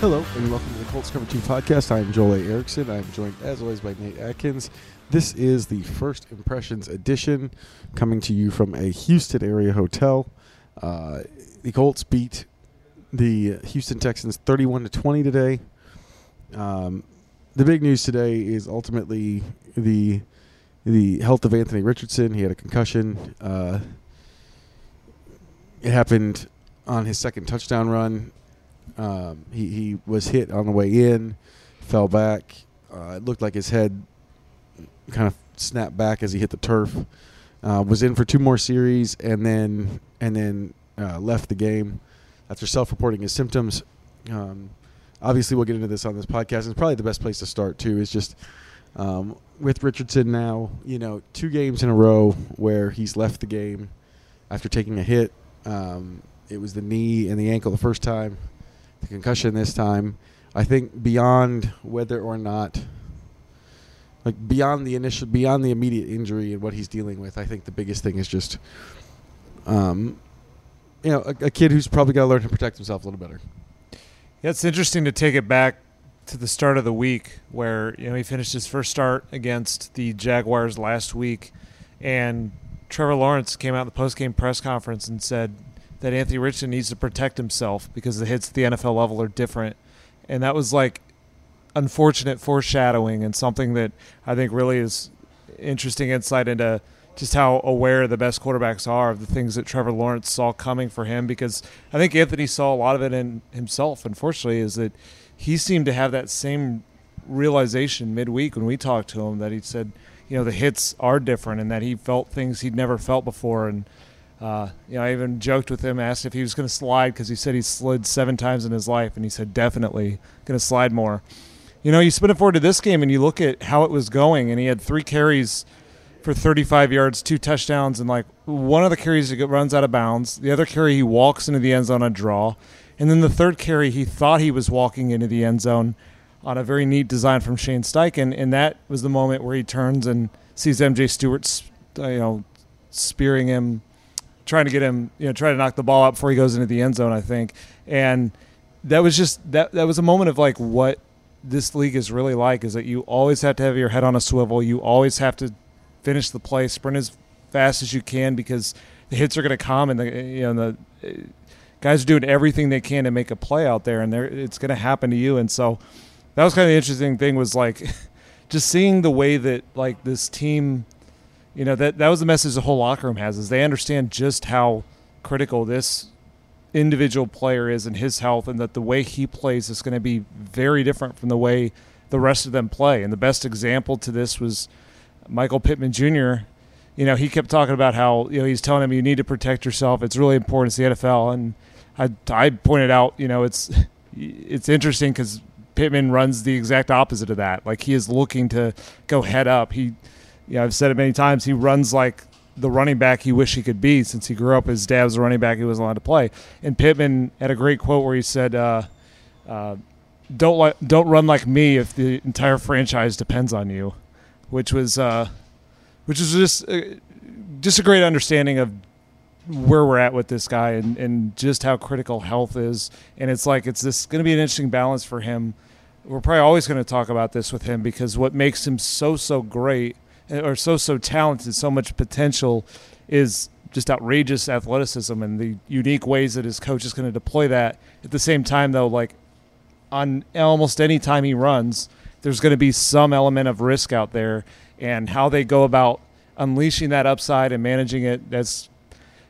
Hello and welcome to the Colts Cover 2 podcast. I'm Joel A. Erickson. I'm joined as always by Nate Atkins. This is the First Impressions edition coming to you from a Houston area hotel. The Colts beat the Houston Texans 31-20 today. The big news today is ultimately the health of Anthony Richardson. He had a concussion. It happened on his second touchdown run. He was hit on the way in, fell back. It looked like his head kind of snapped back as he hit the turf. Was in for two more series and then left the game after self-reporting his symptoms. Obviously, we'll get into this on this podcast. It's probably the best place to start too. Is just with Richardson now, you know, two games in a row where he's left the game after taking a hit. It was the knee and the ankle the first time. The concussion this time. I think beyond whether or not, like beyond the immediate injury and what he's dealing with, I think the biggest thing is just, you know, a kid who's probably got to learn to protect himself a little better. Yeah, it's interesting to take it back to the start of the week where, you know, he finished his first start against the Jaguars last week, and Trevor Lawrence came out in the post-game press conference and said that Anthony Richardson needs to protect himself because the hits at the NFL level are different. And that was like unfortunate foreshadowing and something that I think really is interesting insight into just how aware the best quarterbacks are of the things that Trevor Lawrence saw coming for him, because I think Anthony saw a lot of it in himself, unfortunately, is that he seemed to have that same realization midweek when we talked to him that he said, you know, the hits are different and that he felt things he'd never felt before. And you know, I even joked with him, asked if he was going to slide because he said he slid 7 times in his life, and he said definitely going to slide more. You know, you spin it forward to this game, and you look at how it was going, and he had 3 carries for 35 yards, 2 touchdowns, and like one of the carries he runs out of bounds. The other carry he walks into the end zone on a draw, and then the third carry he thought he was walking into the end zone on a very neat design from Shane Steichen, and that was the moment where he turns and sees MJ Stewart, you know, spearing him, trying to get him, you know, try to knock the ball out before he goes into the end zone, I think. And that was just, that was a moment of like what this league is really like, is that you always have to have your head on a swivel. You always have to finish the play, sprint as fast as you can, because the hits are going to come, and the guys are doing everything they can to make a play out there, and it's going to happen to you. And so that was kind of the interesting thing, was like just seeing the way that like this team, you know, that was the message the whole locker room has, is they understand just how critical this individual player is in his health, and that the way he plays is going to be very different from the way the rest of them play. And the best example to this was Michael Pittman Jr. You know, he kept talking about how, you know, he's telling him you need to protect yourself. It's really important. It's the NFL. And I pointed out, you know, it's interesting because Pittman runs the exact opposite of that. Like, he is looking to go head up. Yeah, I've said it many times. He runs like the running back he wished he could be, since he grew up. His dad was a running back he wasn't allowed to play. And Pittman had a great quote where he said, "Don't run like me if the entire franchise depends on you," which was just a great understanding of where we're at with this guy and just how critical health is. And it's like it's going to be an interesting balance for him. We're probably always going to talk about this with him, because what makes him so great, or so talented, so much potential, is just outrageous athleticism and the unique ways that his coach is going to deploy that. At the same time, though, like on almost any time he runs, there's going to be some element of risk out there, and how they go about unleashing that upside and managing it, that's,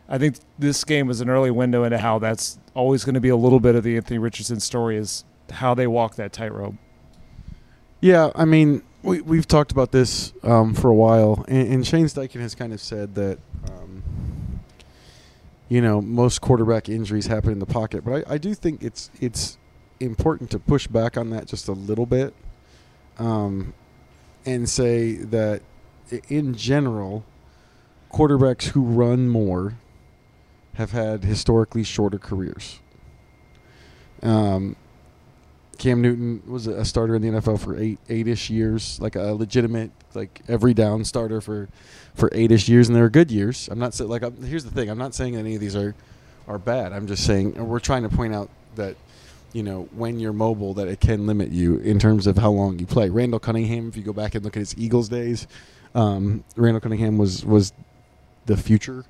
I think this game was an early window into how that's always going to be a little bit of the Anthony Richardson story, is how they walk that tightrope. Yeah, I mean, We've talked about this for a while, and Shane Steichen has kind of said that, you know, most quarterback injuries happen in the pocket, but I do think it's important to push back on that just a little bit, and say that in general, quarterbacks who run more have had historically shorter careers. Cam Newton was a starter in the NFL for eight-ish years, like a legitimate, like every down starter for 8-ish years, and they were good years. I'm not saying, like, here's the thing: I'm not saying any of these are bad. I'm just saying we're trying to point out that you know, when you're mobile, that it can limit you in terms of how long you play. Randall Cunningham, if you go back and look at his Eagles days, Randall Cunningham was the future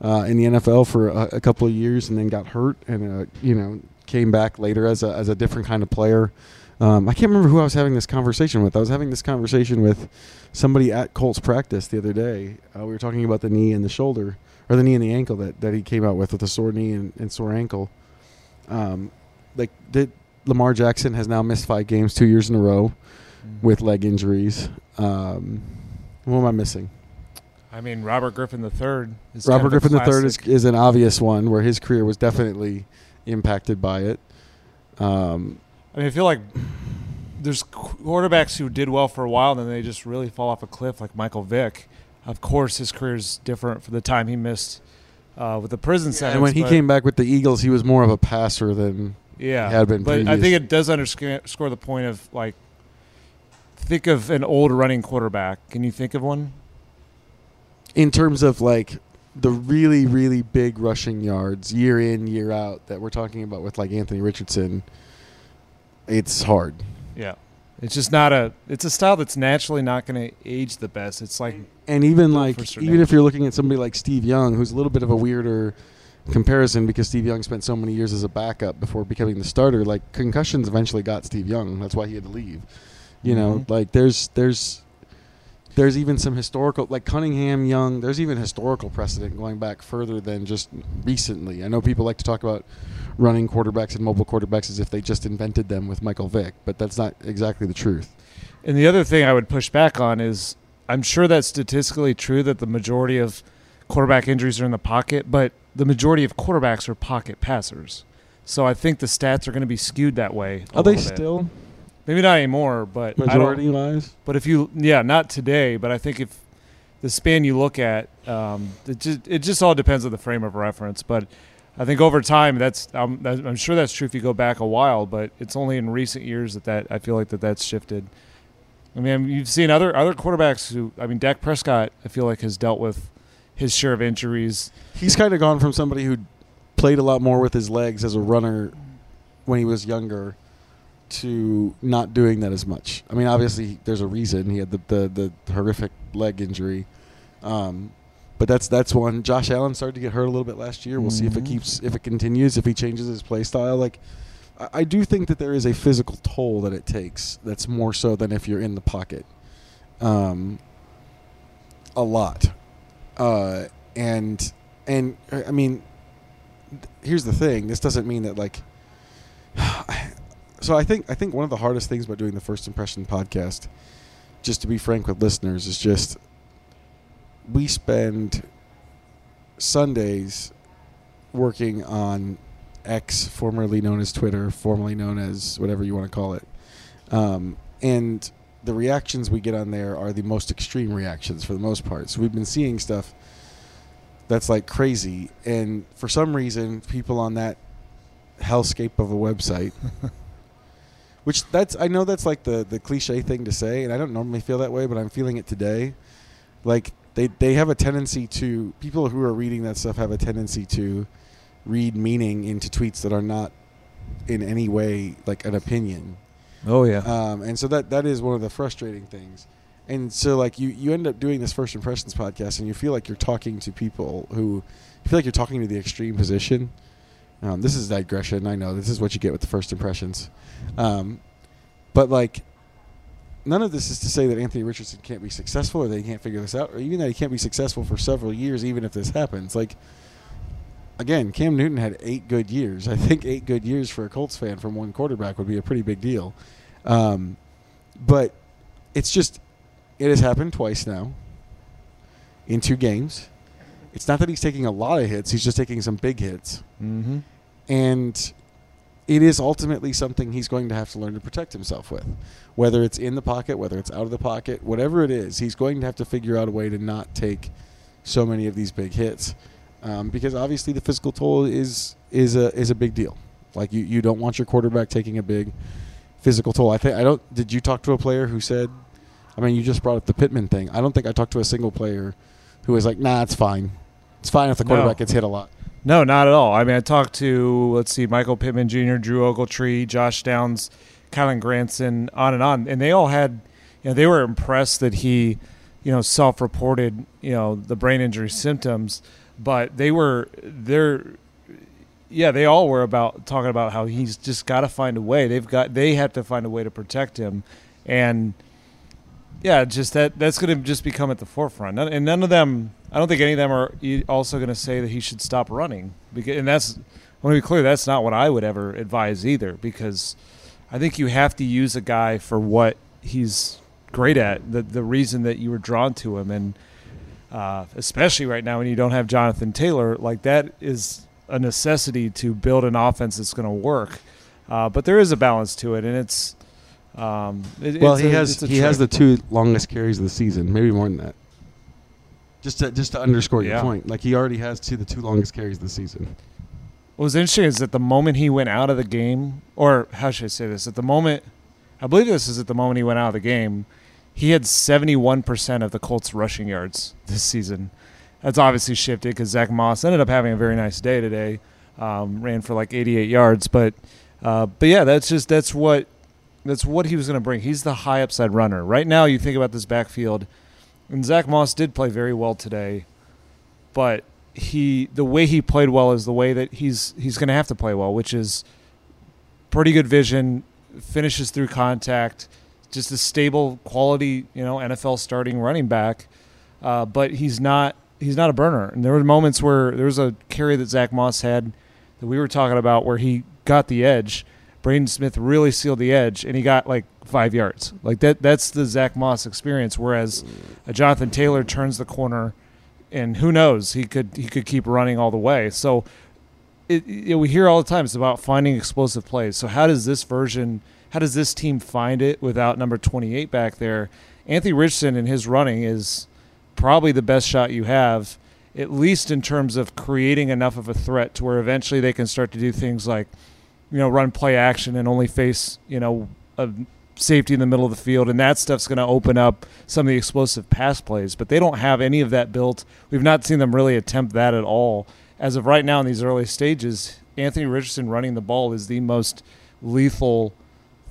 in the NFL for a couple of years, and then got hurt and, you know, came back later as a different kind of player. I can't remember who I was having this conversation with. I was having this conversation with somebody at Colts practice the other day. We were talking about the knee and the shoulder, or the knee and the ankle that he came out with a sore knee and sore ankle. Like, Lamar Jackson has now missed 5 games 2 years in a row with leg injuries. What am I missing? I mean, Robert Griffin III. Robert Griffin III is an obvious one where his career was definitely impacted by it. I mean, I feel like there's quarterbacks who did well for a while, and then they just really fall off a cliff, like Michael Vick. Of course, his career is different for the time he missed with the prison sentence. And when he came back with the Eagles, he was more of a passer than he had been previous. But I think it does underscore the point of, like, think of an old running quarterback. Can you think of one? In terms of, like, the really, really big rushing yards year in, year out that we're talking about with, like, Anthony Richardson, it's hard. Yeah. It's just not it's a style that's naturally not going to age the best. It's like, and even if you're looking at somebody like Steve Young, who's a little bit of a weirder comparison because Steve Young spent so many years as a backup before becoming the starter. Like, concussions eventually got Steve Young. That's why he had to leave. You know, like there's even some historical, like Cunningham, Young, there's even historical precedent going back further than just recently. I know people like to talk about running quarterbacks and mobile quarterbacks as if they just invented them with Michael Vick, but that's not exactly the truth. And the other thing I would push back on is I'm sure that's statistically true that the majority of quarterback injuries are in the pocket, but the majority of quarterbacks are pocket passers. So I think the stats are going to be skewed that way. Are they still? Maybe not anymore, but majority-wise. But if you, not today. But I think if the span you look at, it just all depends on the frame of reference. But I think over time, I'm sure that's true if you go back a while. But it's only in recent years that I feel like that's shifted. I mean, you've seen other quarterbacks who, I mean, Dak Prescott, I feel like has dealt with his share of injuries. He's kind of gone from somebody who played a lot more with his legs as a runner when he was younger to not doing that as much. I mean, obviously, there's a reason he had the horrific leg injury, but that's one. Josh Allen started to get hurt a little bit last year. We'll see if it continues, if he changes his play style. Like, I do think that there is a physical toll that it takes that's more so than if you're in the pocket, a lot, and I mean, here's the thing. This doesn't mean that like. So I think one of the hardest things about doing the First Impression podcast, just to be frank with listeners, is just we spend Sundays working on X, formerly known as Twitter, formerly known as whatever you want to call it. And the reactions we get on there are the most extreme reactions for the most part. So we've been seeing stuff that's like crazy. And for some reason, people on that hellscape of a website which I know that's like the cliche thing to say, and I don't normally feel that way, but I'm feeling it today. Like they have a tendency to, people who are reading that stuff have a tendency to read meaning into tweets that are not in any way like an opinion. Oh yeah. And so that is one of the frustrating things. And so like you end up doing this First Impressions podcast and you feel like you're talking to people who, you feel like you're talking to the extreme position. This is digression. I know this is what you get with the First Impressions. But like none of this is to say that Anthony Richardson can't be successful or that he can't figure this out, or even that he can't be successful for several years, even if this happens. Like, again, Cam Newton had 8 good years. I think 8 good years for a Colts fan from one quarterback would be a pretty big deal. But it's just, it has happened twice now in 2 games. It's not that he's taking a lot of hits. He's just taking some big hits. Mm-hmm. And it is ultimately something he's going to have to learn to protect himself with, whether it's in the pocket, whether it's out of the pocket, whatever it is, he's going to have to figure out a way to not take so many of these big hits, because obviously the physical toll is a big deal. Like you don't want your quarterback taking a big physical toll. Did you talk to a player who said, I mean, you just brought up the Pittman thing. I don't think I talked to a single player who was like, nah, it's fine. It's fine if the quarterback gets hit a lot. No, not at all. I mean, I talked to, Michael Pittman Jr., Drew Ogletree, Josh Downs, Kylan Granson, on. And they all had, they were impressed that he, self-reported, the brain injury symptoms. But they all were talking about how he's just got to find a way. They have to find a way to protect him. And, just that's going to just become at the forefront. And none of them, I don't think any of them are also going to say that he should stop running. And I want to be clear, that's not what I would ever advise either, because I think you have to use a guy for what he's great at, the reason that you were drawn to him. And especially right now when you don't have Jonathan Taylor, that is a necessity to build an offense that's going to work. But there is a balance to it, and it's he has the two longest carries of the season, maybe more than that. Just to underscore your point, he already has the two longest carries of the season. What was interesting is that the moment he went out of the game, or how should I say this? At the moment he went out of the game, he had 71% of the Colts' rushing yards this season. That's obviously shifted because Zack Moss ended up having a very nice day today, ran for 88 yards. But that's what he was going to bring. He's the high upside runner. Right now, you think about this backfield, and Zack Moss did play very well today, but the way he played well is the way that he's going to have to play well, which is pretty good vision, finishes through contact. Just a stable, quality, NFL starting running back, but he's not a burner. And there were moments where there was a carry that Zack Moss had that we were talking about where he got the edge. Braden Smith really sealed the edge, and he got 5 yards. That's the Zack Moss experience. Whereas Jonathan Taylor turns the corner, and who knows, he could keep running all the way. So we hear all the time it's about finding explosive plays. So how does this team find it without number 28 back there? Anthony Richardson and his running is probably the best shot you have, at least in terms of creating enough of a threat to where eventually they can start to do things like, run play action and only face, a safety in the middle of the field. And that stuff's going to open up some of the explosive pass plays, but they don't have any of that built. We've not seen them really attempt that at all. As of right now in these early stages, Anthony Richardson running the ball is the most lethal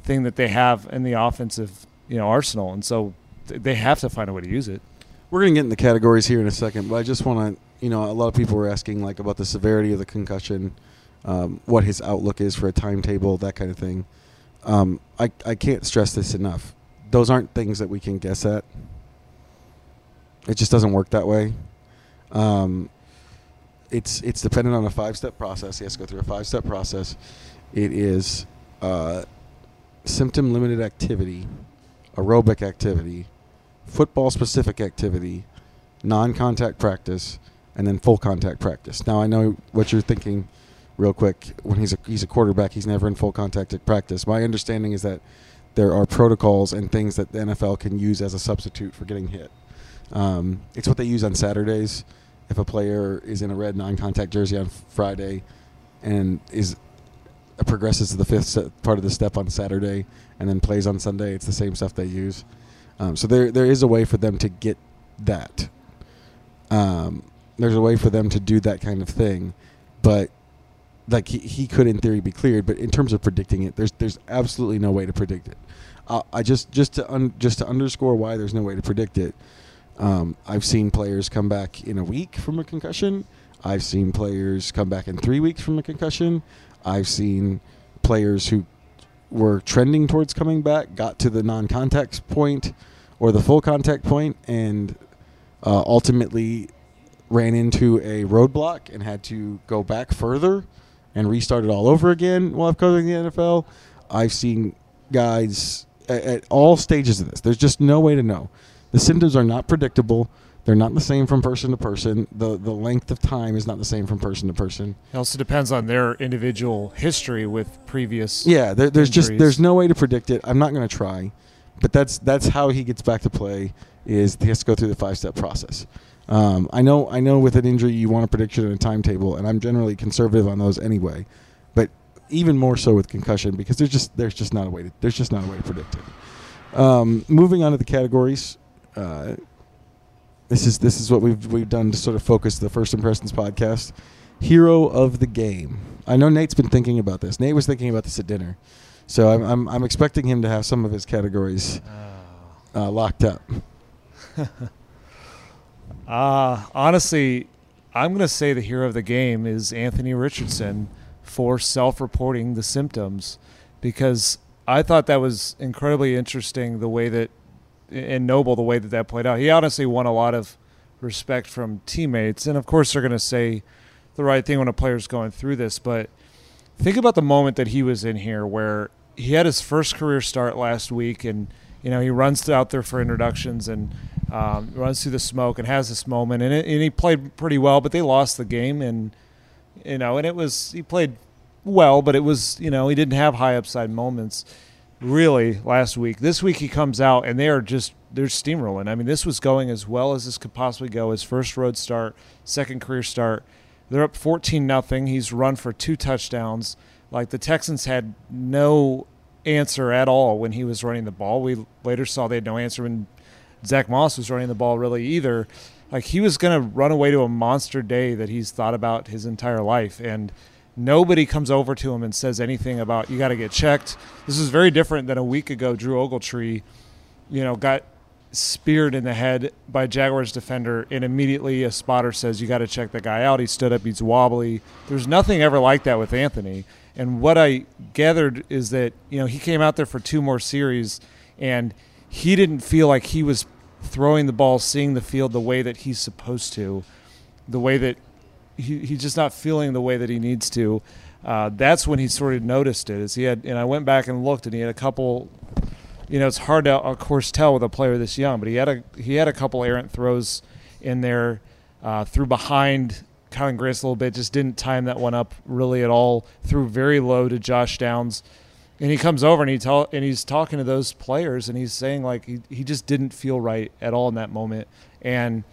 thing that they have in the offensive, arsenal, and so they have to find a way to use it. We're going to get into the categories here in a second, but I just want to, a lot of people were asking about the severity of the concussion, what his outlook is for a timetable, that kind of thing. I can't stress this enough. Those aren't things that we can guess at. It just doesn't work that way. It's dependent on a 5-step process. He has to go through a 5-step process. It is symptom-limited activity, aerobic activity, football-specific activity, non-contact practice, and then full-contact practice. Now, I know what you're thinking real quick. When he's a quarterback, he's never in full-contact practice. My understanding is that there are protocols and things that the NFL can use as a substitute for getting hit. It's what they use on Saturdays. If a player is in a red non-contact jersey on Friday and is – progresses to the 5th part of the step on Saturday and then plays on Sunday, it's the same stuff they use. So there is a way for them to get that. There's a way for them to do that kind of thing. But he could in theory be cleared, but in terms of predicting it, there's absolutely no way to predict it. I just to underscore why there's no way to predict it. I've seen players come back in a week from a concussion. I've seen players come back in 3 weeks from a concussion. I've seen players who were trending towards coming back, got to the non-contact point or the full contact point, and ultimately ran into a roadblock and had to go back further and restart it all over again while I'm covering the NFL. I've seen guys at all stages of this. There's just no way to know. The symptoms are not predictable. They're not the same from person to person. The length of time is not the same from person to person. It also depends on their individual history with previous there's injuries. There's no way to predict it. I'm not going to try, but that's how he gets back to play is he has to go through the 5-step process. I know with an injury you want a prediction and a timetable, and I'm generally conservative on those anyway, but even more so with concussion because there's just not a way to predict it. Moving on to the categories. This is what we've done to sort of focus the First Impressions podcast. Hero of the game. I know Nate's been thinking about this. Nate was thinking about this at dinner. So I'm expecting him to have some of his categories locked up. Honestly, I'm going to say the hero of the game is Anthony Richardson for self-reporting the symptoms, because I thought that was incredibly interesting the way that – and noble the way that that played out. He honestly won a lot of respect from teammates, and, of course, they're going to say the right thing when a player's going through this, but think about the moment that he was in here where he had his first career start last week, and you know he runs out there for introductions and runs through the smoke and has this moment, and he played pretty well, but they lost the game, and you know, and it was he played well, but it was, you know, he didn't have high upside moments really last week. This week he comes out and they're steamrolling. I mean, this was going as well as this could possibly go. His first road start, second career start, they're up 14-0. He's run for 2 touchdowns. Like, the Texans had no answer at all when he was running the ball. We later saw they had no answer when Zack Moss was running the ball really either. Like, he was going to run away to a monster day that he's thought about his entire life, and nobody comes over to him and says anything about you got to get checked. This is very different than a week ago. Drew Ogletree, you know, got speared in the head by Jaguars defender, and immediately a spotter says you got to check the guy out. He stood up, he's wobbly. There's nothing ever like that with Anthony. And what I gathered is that, you know, he came out there for 2 more series and he didn't feel like he was throwing the ball, seeing the field the way that he's supposed to, the way that he's just not feeling the way that he needs to. That's when he sort of noticed it. Is he had, and I went back and looked, and he had a couple. You know, it's hard to, of course, tell with a player this young, but he had a couple errant throws in there, threw behind Kylan Granson a little bit, just didn't time that one up really at all, threw very low to Josh Downs. And he comes over and he's talking to those players, and he's saying, like, he just didn't feel right at all in that moment. And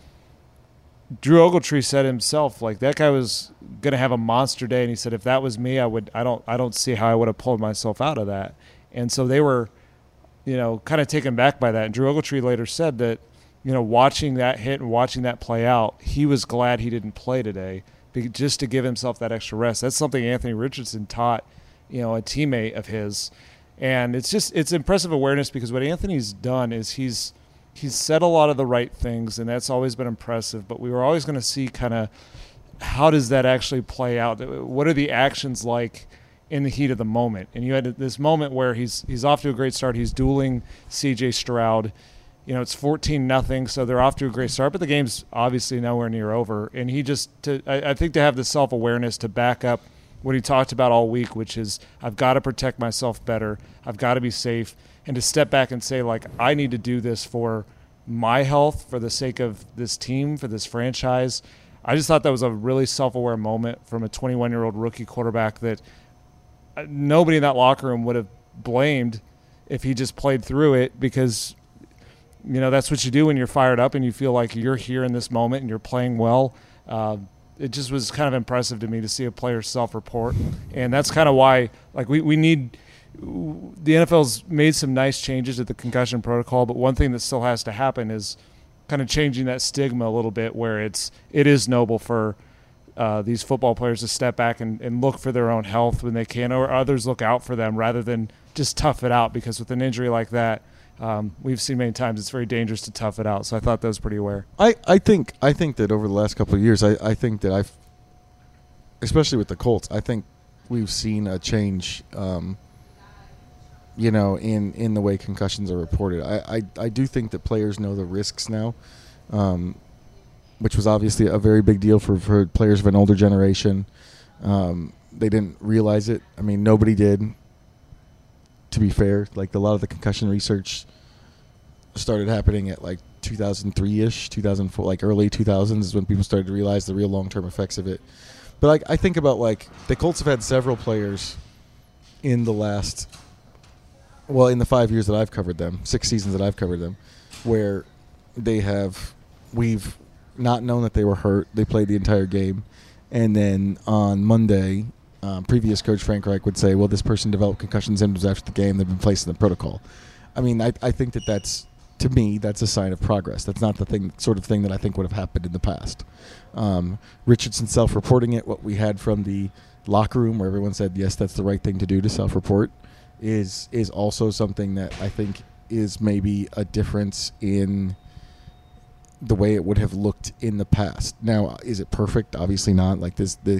Drew Ogletree said himself, like, that guy was going to have a monster day, and he said, if that was me, I don't see how I would have pulled myself out of that. And so they were – you know, kind of taken back by that. And Drew Ogletree later said that, you know, watching that hit and watching that play out, he was glad he didn't play today just to give himself that extra rest. That's something Anthony Richardson taught, you know, a teammate of his. And it's just, it's impressive awareness, because what Anthony's done is he's said a lot of the right things, and that's always been impressive. But we were always going to see kind of how does that actually play out? What are the actions like in the heat of the moment? And you had this moment where he's off to a great start. He's dueling C.J. Stroud. You know, it's 14-0, so they're off to a great start, but the game's obviously nowhere near over. And he just, I think, to have the self-awareness to back up what he talked about all week, which is I've got to protect myself better. I've got to be safe. And to step back and say, like, I need to do this for my health, for the sake of this team, for this franchise. I just thought that was a really self-aware moment from a 21-year-old rookie quarterback that nobody in that locker room would have blamed if he just played through it, because, you know, that's what you do when you're fired up and you feel like you're here in this moment and you're playing well. It just was kind of impressive to me to see a player self-report. And that's kind of why, like, we need – the NFL's made some nice changes at the concussion protocol, but one thing that still has to happen is kind of changing that stigma a little bit, where it is noble for – these football players to step back and look for their own health when they can, or others look out for them rather than just tough it out, because with an injury like that, we've seen many times it's very dangerous to tough it out. So I thought that was pretty aware. I think that over the last couple of years, I think that especially with the Colts, I think we've seen a change, you know, in the way concussions are reported. I do think that players know the risks now, which was obviously a very big deal for players of an older generation. They didn't realize it. I mean, nobody did, to be fair. Like, a lot of the concussion research started happening at, like, 2003-ish, 2004, like, early 2000s is when people started to realize the real long-term effects of it. But, like, I think about, like, the Colts have had several players in the 5 years that I've covered them, 6 seasons that I've covered them, where we've not known that they were hurt. They played the entire game. And then on Monday, previous coach Frank Reich would say, well, this person developed concussion symptoms after the game. They've been placed in the protocol. I mean, I think that that's to me, that's a sign of progress. That's not the sort of thing that I think would have happened in the past. Richardson self-reporting it, what we had from the locker room where everyone said, yes, that's the right thing to do to self-report, is also something that I think is maybe a difference in the way it would have looked in the past. Now, is it perfect? Obviously not. But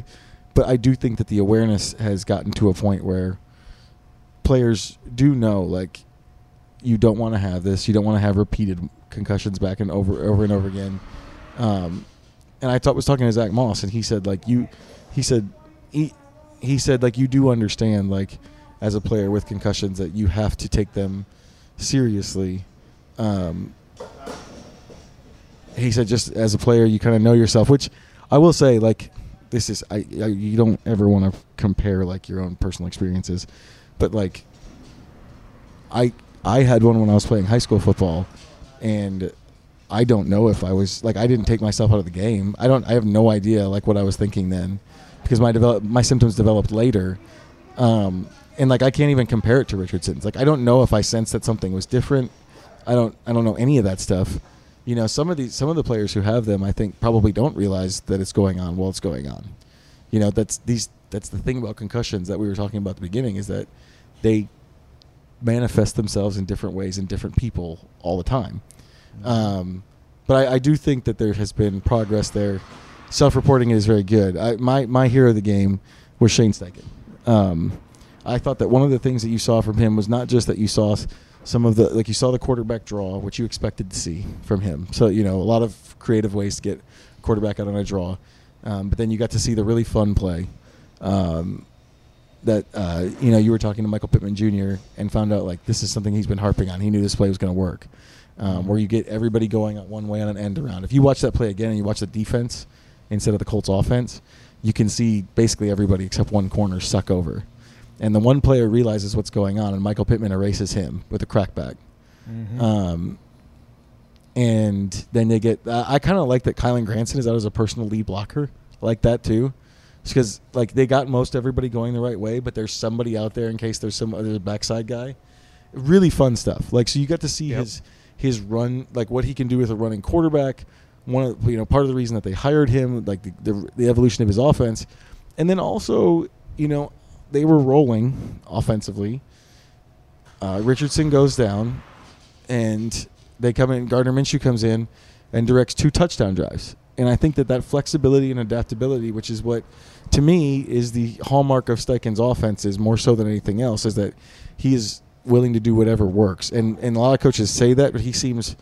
I do think that the awareness has gotten to a point where players do know, like, you don't want to have this. You don't want to have repeated concussions back and over and over again. And I was talking to Zack Moss, and he said, like, you do understand, like, as a player with concussions, that you have to take them seriously. He said, just as a player, you kind of know yourself, which I will say, like, this is, you don't ever want to compare, like, your own personal experiences, but, like, I had one when I was playing high school football, and I don't know if I was, like, I didn't take myself out of the game. I have no idea, like, what I was thinking then, because my symptoms developed later, and, like, I can't even compare it to Richardson's. Like, I don't know if I sensed that something was different. I don't know any of that stuff. You know, some of the players who have them, I think, probably don't realize that it's going on while it's going on. You know, that's the thing about concussions that we were talking about at the beginning, is that they manifest themselves in different ways in different people all the time. But I do think that there has been progress there. Self-reporting is very good. My hero of the game was Shane Steichen. I thought that one of the things that you saw from him was not just that you saw some of the, like, you saw the quarterback draw, which you expected to see from him. So, you know, a lot of creative ways to get quarterback out on a draw. But then you got to see the really fun play that you know, you were talking to Michael Pittman Jr. and found out, like, this is something he's been harping on. He knew this play was going to work, where you get everybody going one way on an end around. If you watch that play again and you watch the defense instead of the Colts offense, you can see basically everybody except one corner suck over. And the one player realizes what's going on, and Michael Pittman erases him with a crackback. Mm-hmm. And then they get I kind of like that Kylan Granson is out as a personal lead blocker. I like that, too. Because, like, they got most everybody going the right way, but there's somebody out there in case there's some other backside guy. Really fun stuff. Like, so you got to see his run, like, what he can do with a running quarterback. Part of the reason that they hired him, like, the evolution of his offense. And then also, you know, they were rolling offensively. Richardson goes down, and they come in. Gardner Minshew comes in and directs two touchdown drives. And I think that flexibility and adaptability, which is what, to me, is the hallmark of Steichen's offenses more so than anything else, is that he is willing to do whatever works. And a lot of coaches say that, but he seems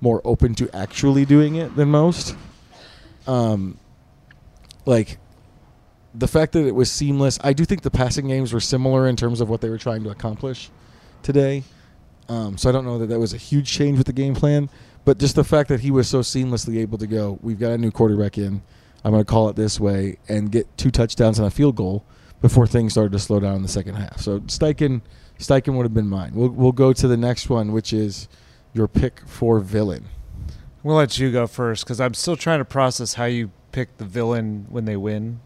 more open to actually doing it than most. The fact that it was seamless, I do think the passing games were similar in terms of what they were trying to accomplish today. So I don't know that that was a huge change with the game plan, but just the fact that he was so seamlessly able to go, we've got a new quarterback in, I'm going to call it this way, and get two touchdowns and a field goal before things started to slow down in the second half. So Steichen would have been mine. We'll go to the next one, which is your pick for villain. We'll let you go first because I'm still trying to process how you pick the villain when they win.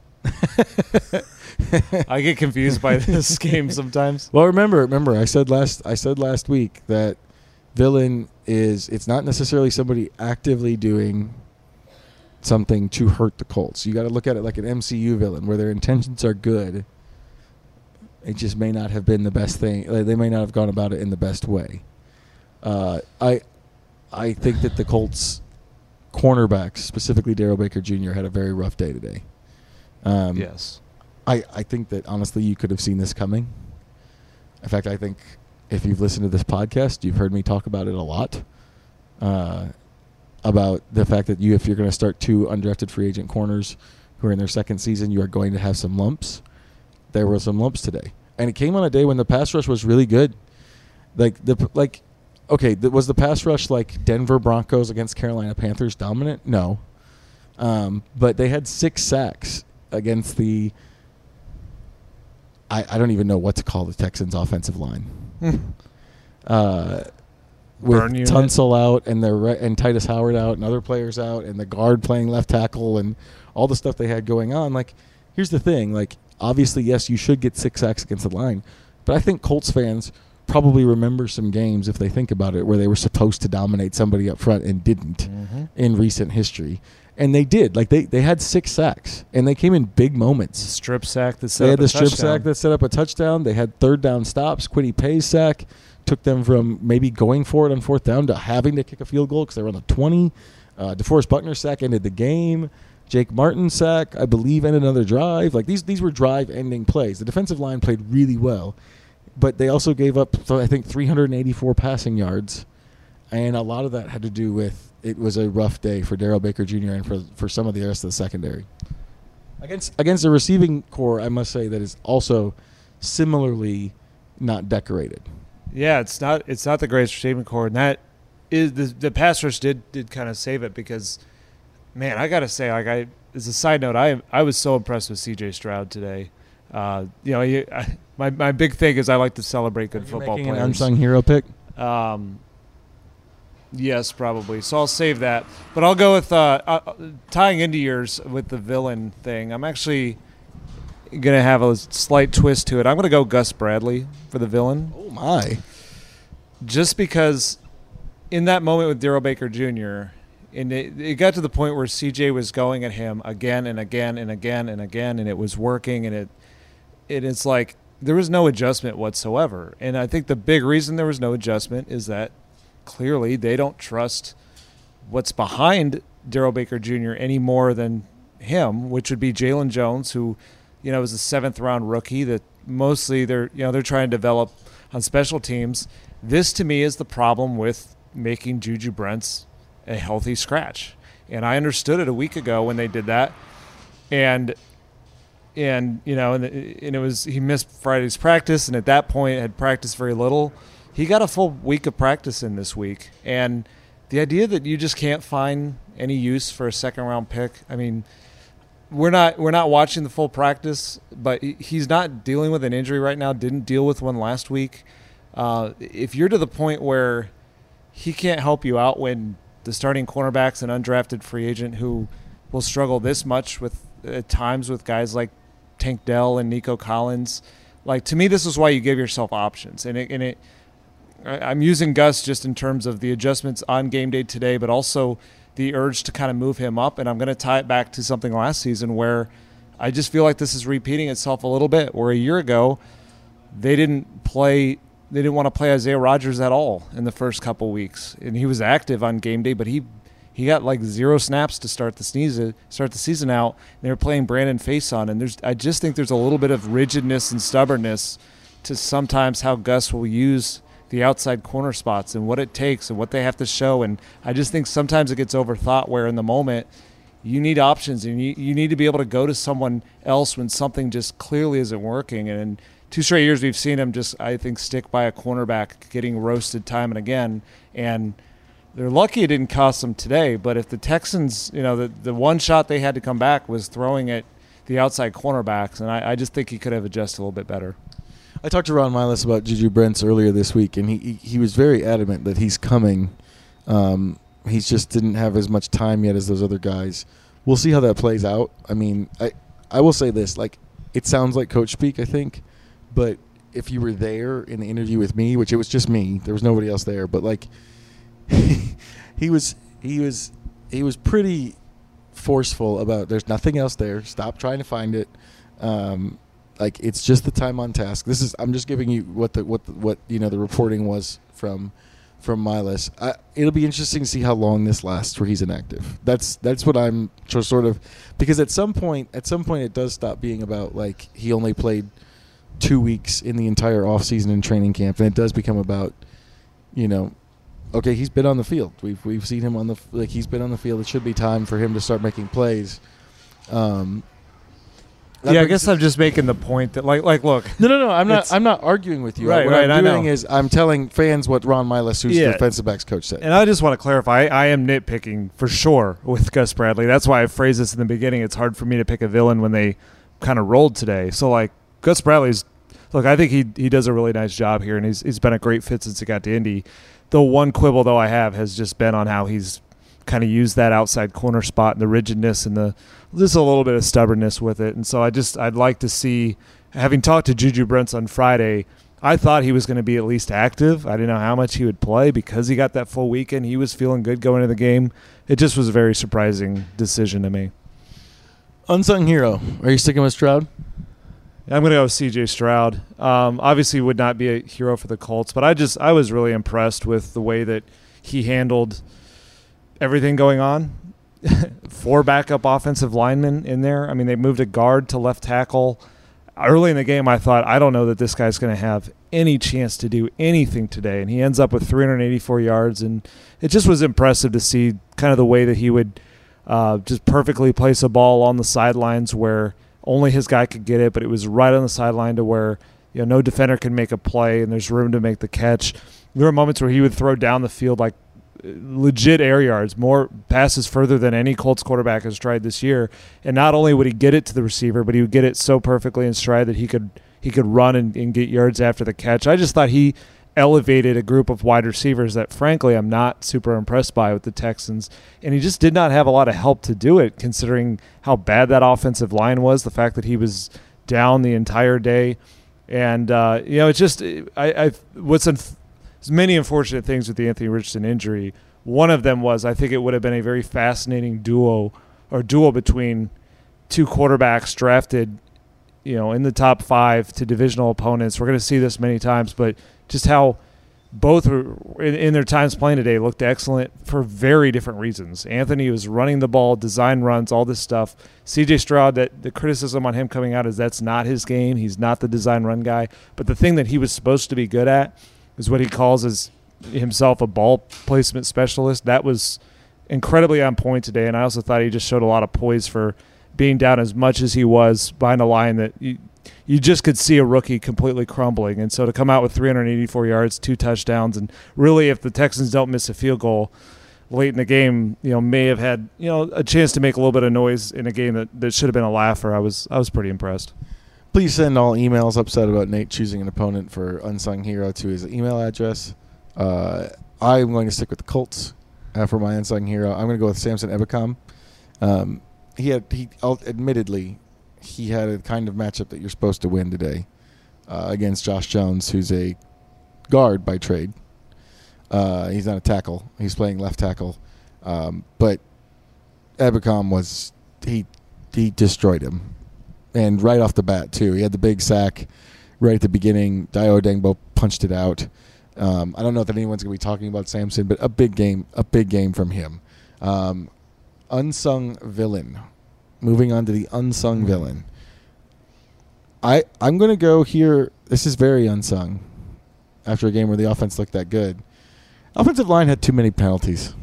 I get confused by this game sometimes. Well, remember, I said last week that villain is, it's not necessarily somebody actively doing something to hurt the Colts. You got to look at it like an MCU villain, where their intentions are good. It just may not have been the best thing. Like, they may not have gone about it in the best way. I think that the Colts cornerbacks, specifically Darryl Baker Jr., had a very rough day today. Yes. I think that, honestly, you could have seen this coming. In fact, I think if you've listened to this podcast, you've heard me talk about it a lot, about the fact that if you're going to start two undrafted free agent corners who are in their second season, you are going to have some lumps. There were some lumps today. And it came on a day when the pass rush was really good. Was the pass rush like Denver Broncos against Carolina Panthers dominant? No. But they had 6 sacks against the I don't even know what to call the Texans' offensive line. With Tunsil out and and Titus Howard out and other players out and the guard playing left tackle and all the stuff they had going on. Like, here's the thing. Like, obviously, yes, you should get 6 sacks against the line, but I think Colts fans probably remember some games, if they think about it, where they were supposed to dominate somebody up front and didn't in recent history. And they did. Like, they had 6 sacks, and they came in big moments. The strip sack that set up a touchdown. They had third down stops. Quiddy Pay's sack took them from maybe going for it on fourth down to having to kick a field goal because they were on the 20. DeForest Buckner's sack ended the game. Jake Martin's sack, I believe, ended another drive. Like, these were drive-ending plays. The defensive line played really well, but they also gave up, I think, 384 passing yards, and a lot of that had to do with it was a rough day for Darryl Baker Jr. and for some of the rest of the secondary. Against a receiving corps, I must say, that is also similarly not decorated. Yeah, it's not the greatest receiving corps, and that is the pass rush did kind of save it because, man, I gotta say, like, as a side note, I was so impressed with C.J. Stroud today. My big thing is I like to celebrate good football players. An unsung hero pick? Yes, probably. So I'll save that. But I'll go with tying into yours with the villain thing. I'm actually going to have a slight twist to it. I'm going to go Gus Bradley for the villain. Oh, my. Just because in that moment with Darryl Baker Jr., and it got to the point where CJ was going at him again and again and again and again, and it was working, and it's like there was no adjustment whatsoever. And I think the big reason there was no adjustment is that clearly they don't trust what's behind Darryl Baker Jr. any more than him, which would be Jalen Jones, who, is a 7th-round rookie that mostly they're trying to develop on special teams. This to me is the problem with making Juju Brents a healthy scratch. And I understood it a week ago when they did that. And it was, he missed Friday's practice, and at that point had practiced very little. He got a full week of practice in this week. And the idea that you just can't find any use for a 2nd-round pick, I mean, we're not watching the full practice, but he's not dealing with an injury right now, didn't deal with one last week. If you're to the point where he can't help you out when the starting cornerback's an undrafted free agent who will struggle this much with at times with guys like Tank Dell and Nico Collins, like, to me, this is why you give yourself options. And I'm using Gus just in terms of the adjustments on game day today, but also the urge to kind of move him up. And I'm going to tie it back to something last season where I just feel like this is repeating itself a little bit, where a year ago they didn't want to play Isaiah Rodgers at all in the first couple weeks, and he was active on game day, but he got like 0 snaps to start the season out. And they were playing Brandon Faison, and I just think there's a little bit of rigidness and stubbornness to sometimes how Gus will use the outside corner spots and what it takes and what they have to show. And I just think sometimes it gets overthought, where in the moment you need options and you need to be able to go to someone else when something just clearly isn't working. And 2 straight years we've seen him just, I think, stick by a cornerback getting roasted time and again. And they're lucky it didn't cost them today. But if the Texans, the one shot they had to come back was throwing at the outside cornerbacks, and I just think he could have adjusted a little bit better. I talked to Ron Miles about Juju Brents earlier this week, and he was very adamant that he's coming. He just didn't have as much time yet as those other guys. We'll see how that plays out. I mean, I will say this. Like, it sounds like coach speak, I think. But if you were there in the interview with me, which it was just me, there was nobody else there. But like, he was pretty forceful about there's nothing else there. Stop trying to find it. Like, it's just the time on task. This is, I'm just giving you what the reporting was from Miles. It'll be interesting to see how long this lasts where he's inactive. That's what I'm sort of, because at some point it does stop being about like he only played 2 weeks in the entire offseason and training camp, and it does become about, okay, he's been on the field. We've seen him he's been on the field. It should be time for him to start making plays. I guess I'm just making the point that like look. No, I'm not arguing with you. Right, what I'm doing is I'm telling fans what Ron Miles, who's the defensive backs coach, said. And I just want to clarify, I am nitpicking for sure with Gus Bradley. That's why I phrased this in the beginning. It's hard for me to pick a villain when they kind of rolled today. So like, Gus Bradley's, look, I think he does a really nice job here, and he's been a great fit since he got to Indy. The one quibble, though, I have has just been on how he's kind of used that outside corner spot and the rigidness and just a little bit of stubbornness with it. And so I'd like to see, having talked to Juju Brents on Friday, I thought he was going to be at least active. I didn't know how much he would play because he got that full weekend. He was feeling good going into the game. It just was a very surprising decision to me. Unsung hero. Are you sticking with Stroud? I'm going to go with C.J. Stroud. Obviously would not be a hero for the Colts, but I was really impressed with the way that he handled everything going on. 4 backup offensive linemen in there. I mean, they moved a guard to left tackle. Early in the game, I thought, I don't know that this guy's going to have any chance to do anything today. And he ends up with 384 yards. And it just was impressive to see kind of the way that he would just perfectly place a ball on the sidelines where only his guy could get it, but it was right on the sideline to where, you know, no defender can make a play and there's room to make the catch. There were moments where he would throw down the field like legit air yards, more passes further than any Colts quarterback has tried this year. And not only would he get it to the receiver, but he would get it so perfectly in stride that he could run and get yards after the catch. I just thought he elevated a group of wide receivers that, frankly, I'm not super impressed by with the Texans. And he just did not have a lot of help to do it, considering how bad that offensive line was, the fact that he was down the entire day. And, you know, it's just there's many unfortunate things with the Anthony Richardson injury. One of them was I think it would have been a very fascinating duel between two quarterbacks drafted, you know, in the top 5 to divisional opponents. We're going to see this many times, but just how both were in their times playing today looked excellent for very different reasons. Anthony was running the ball, design runs, all this stuff. C.J. Stroud, that the criticism on him coming out is that's not his game. He's not the design run guy. But the thing that he was supposed to be good at is what he calls as himself a ball placement specialist. That was incredibly on point today, and I also thought he just showed a lot of poise for being down as much as he was behind a line that you just could see a rookie completely crumbling. And so to come out with 384 yards, 2 touchdowns, and really if the Texans don't miss a field goal late in the game, you know, may have had, you know, a chance to make a little bit of noise in a game that should have been a laugher. I was pretty impressed. Please send all emails upset about Nate choosing an opponent for Unsung Hero to his email address. I'm going to stick with the Colts for my Unsung Hero. I'm going to go with Samson Ebukam. He admittedly had a kind of matchup that you're supposed to win today against Josh Downs, who's a guard by trade. He's not a tackle. He's playing left tackle. But Ebukam was – he destroyed him. And right off the bat, too. He had the big sack right at the beginning. Dayo Odeyingbo punched it out. I don't know that anyone's going to be talking about Samson, but a big game from him. Unsung villain. Moving on to the unsung villain. I'm going to go here. This is very unsung after a game where the offense looked that good. Offensive line had too many penalties.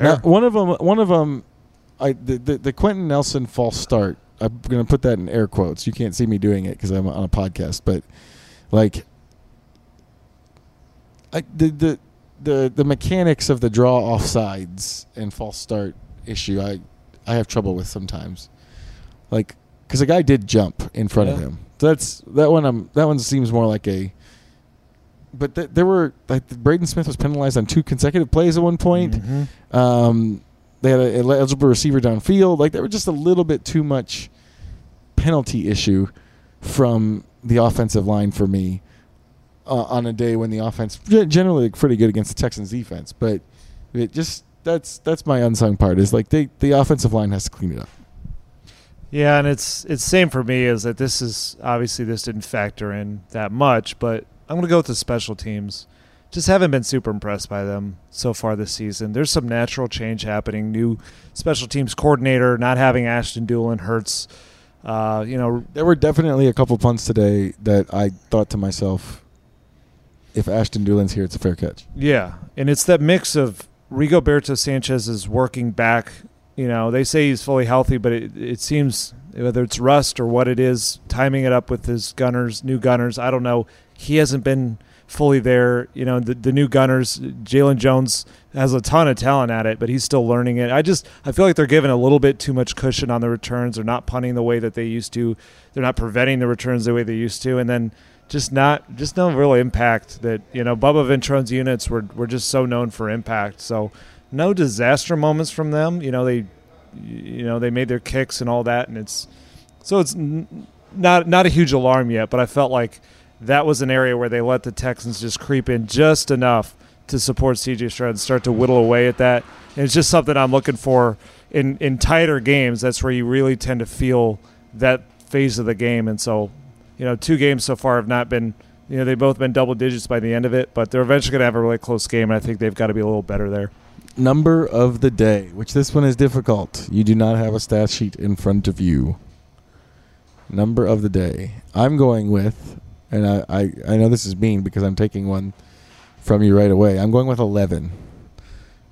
Now, one of them, the Quentin Nelson false start. I'm going to put that in air quotes. You can't see me doing it because I'm on a podcast. But, like, the mechanics of the draw offsides and false start issue, I have trouble with sometimes. Like, because a guy did jump in front of him. So that one seems more like a. But there were like Braden Smith was penalized on 2 consecutive plays at one point. Mm-hmm. They had an eligible receiver downfield. Like, there were just a little bit too much penalty issue from the offensive line for me on a day when the offense generally looked pretty good against the Texans defense. But it just that's my unsung part is, like, the offensive line has to clean it up. Yeah, and it's same for me is that this is obviously this didn't factor in that much, but I'm going to go with the special teams. Just haven't been super impressed by them so far this season. There's some natural change happening. New special teams coordinator, not having Ashton Doolin hurts. You know, there were definitely a couple punts today that I thought to myself, if Ashton Doolin's here, it's a fair catch. Yeah, and it's that mix of Rigoberto Sanchez is working back. You know, they say he's fully healthy, but it seems whether it's rust or what it is, timing it up with his new gunners, I don't know. He hasn't been fully there. You know, the new gunners, Jalen Jones has a ton of talent at it, but he's still learning it. I feel like they're given a little bit too much cushion on the returns. They're not punting the way that they used to. They're not preventing the returns the way they used to. And then just no real impact that, you know, Bubba Ventrone's units were just so known for impact. So no disaster moments from them. You know, they made their kicks and all that. And it's not a huge alarm yet, but I felt like that was an area where they let the Texans just creep in just enough to support C.J. Stroud and start to whittle away at that. And it's just something I'm looking for in tighter games. That's where you really tend to feel that phase of the game. And so, you know, two games so far have not been, you know, they've both been double digits by the end of it, but they're eventually going to have a really close game, and I think they've got to be a little better there. Number of the day, which this one is difficult. You do not have a stat sheet in front of you. Number of the day. I'm going with, and I know this is mean because I'm taking one from you right away. I'm going with 11.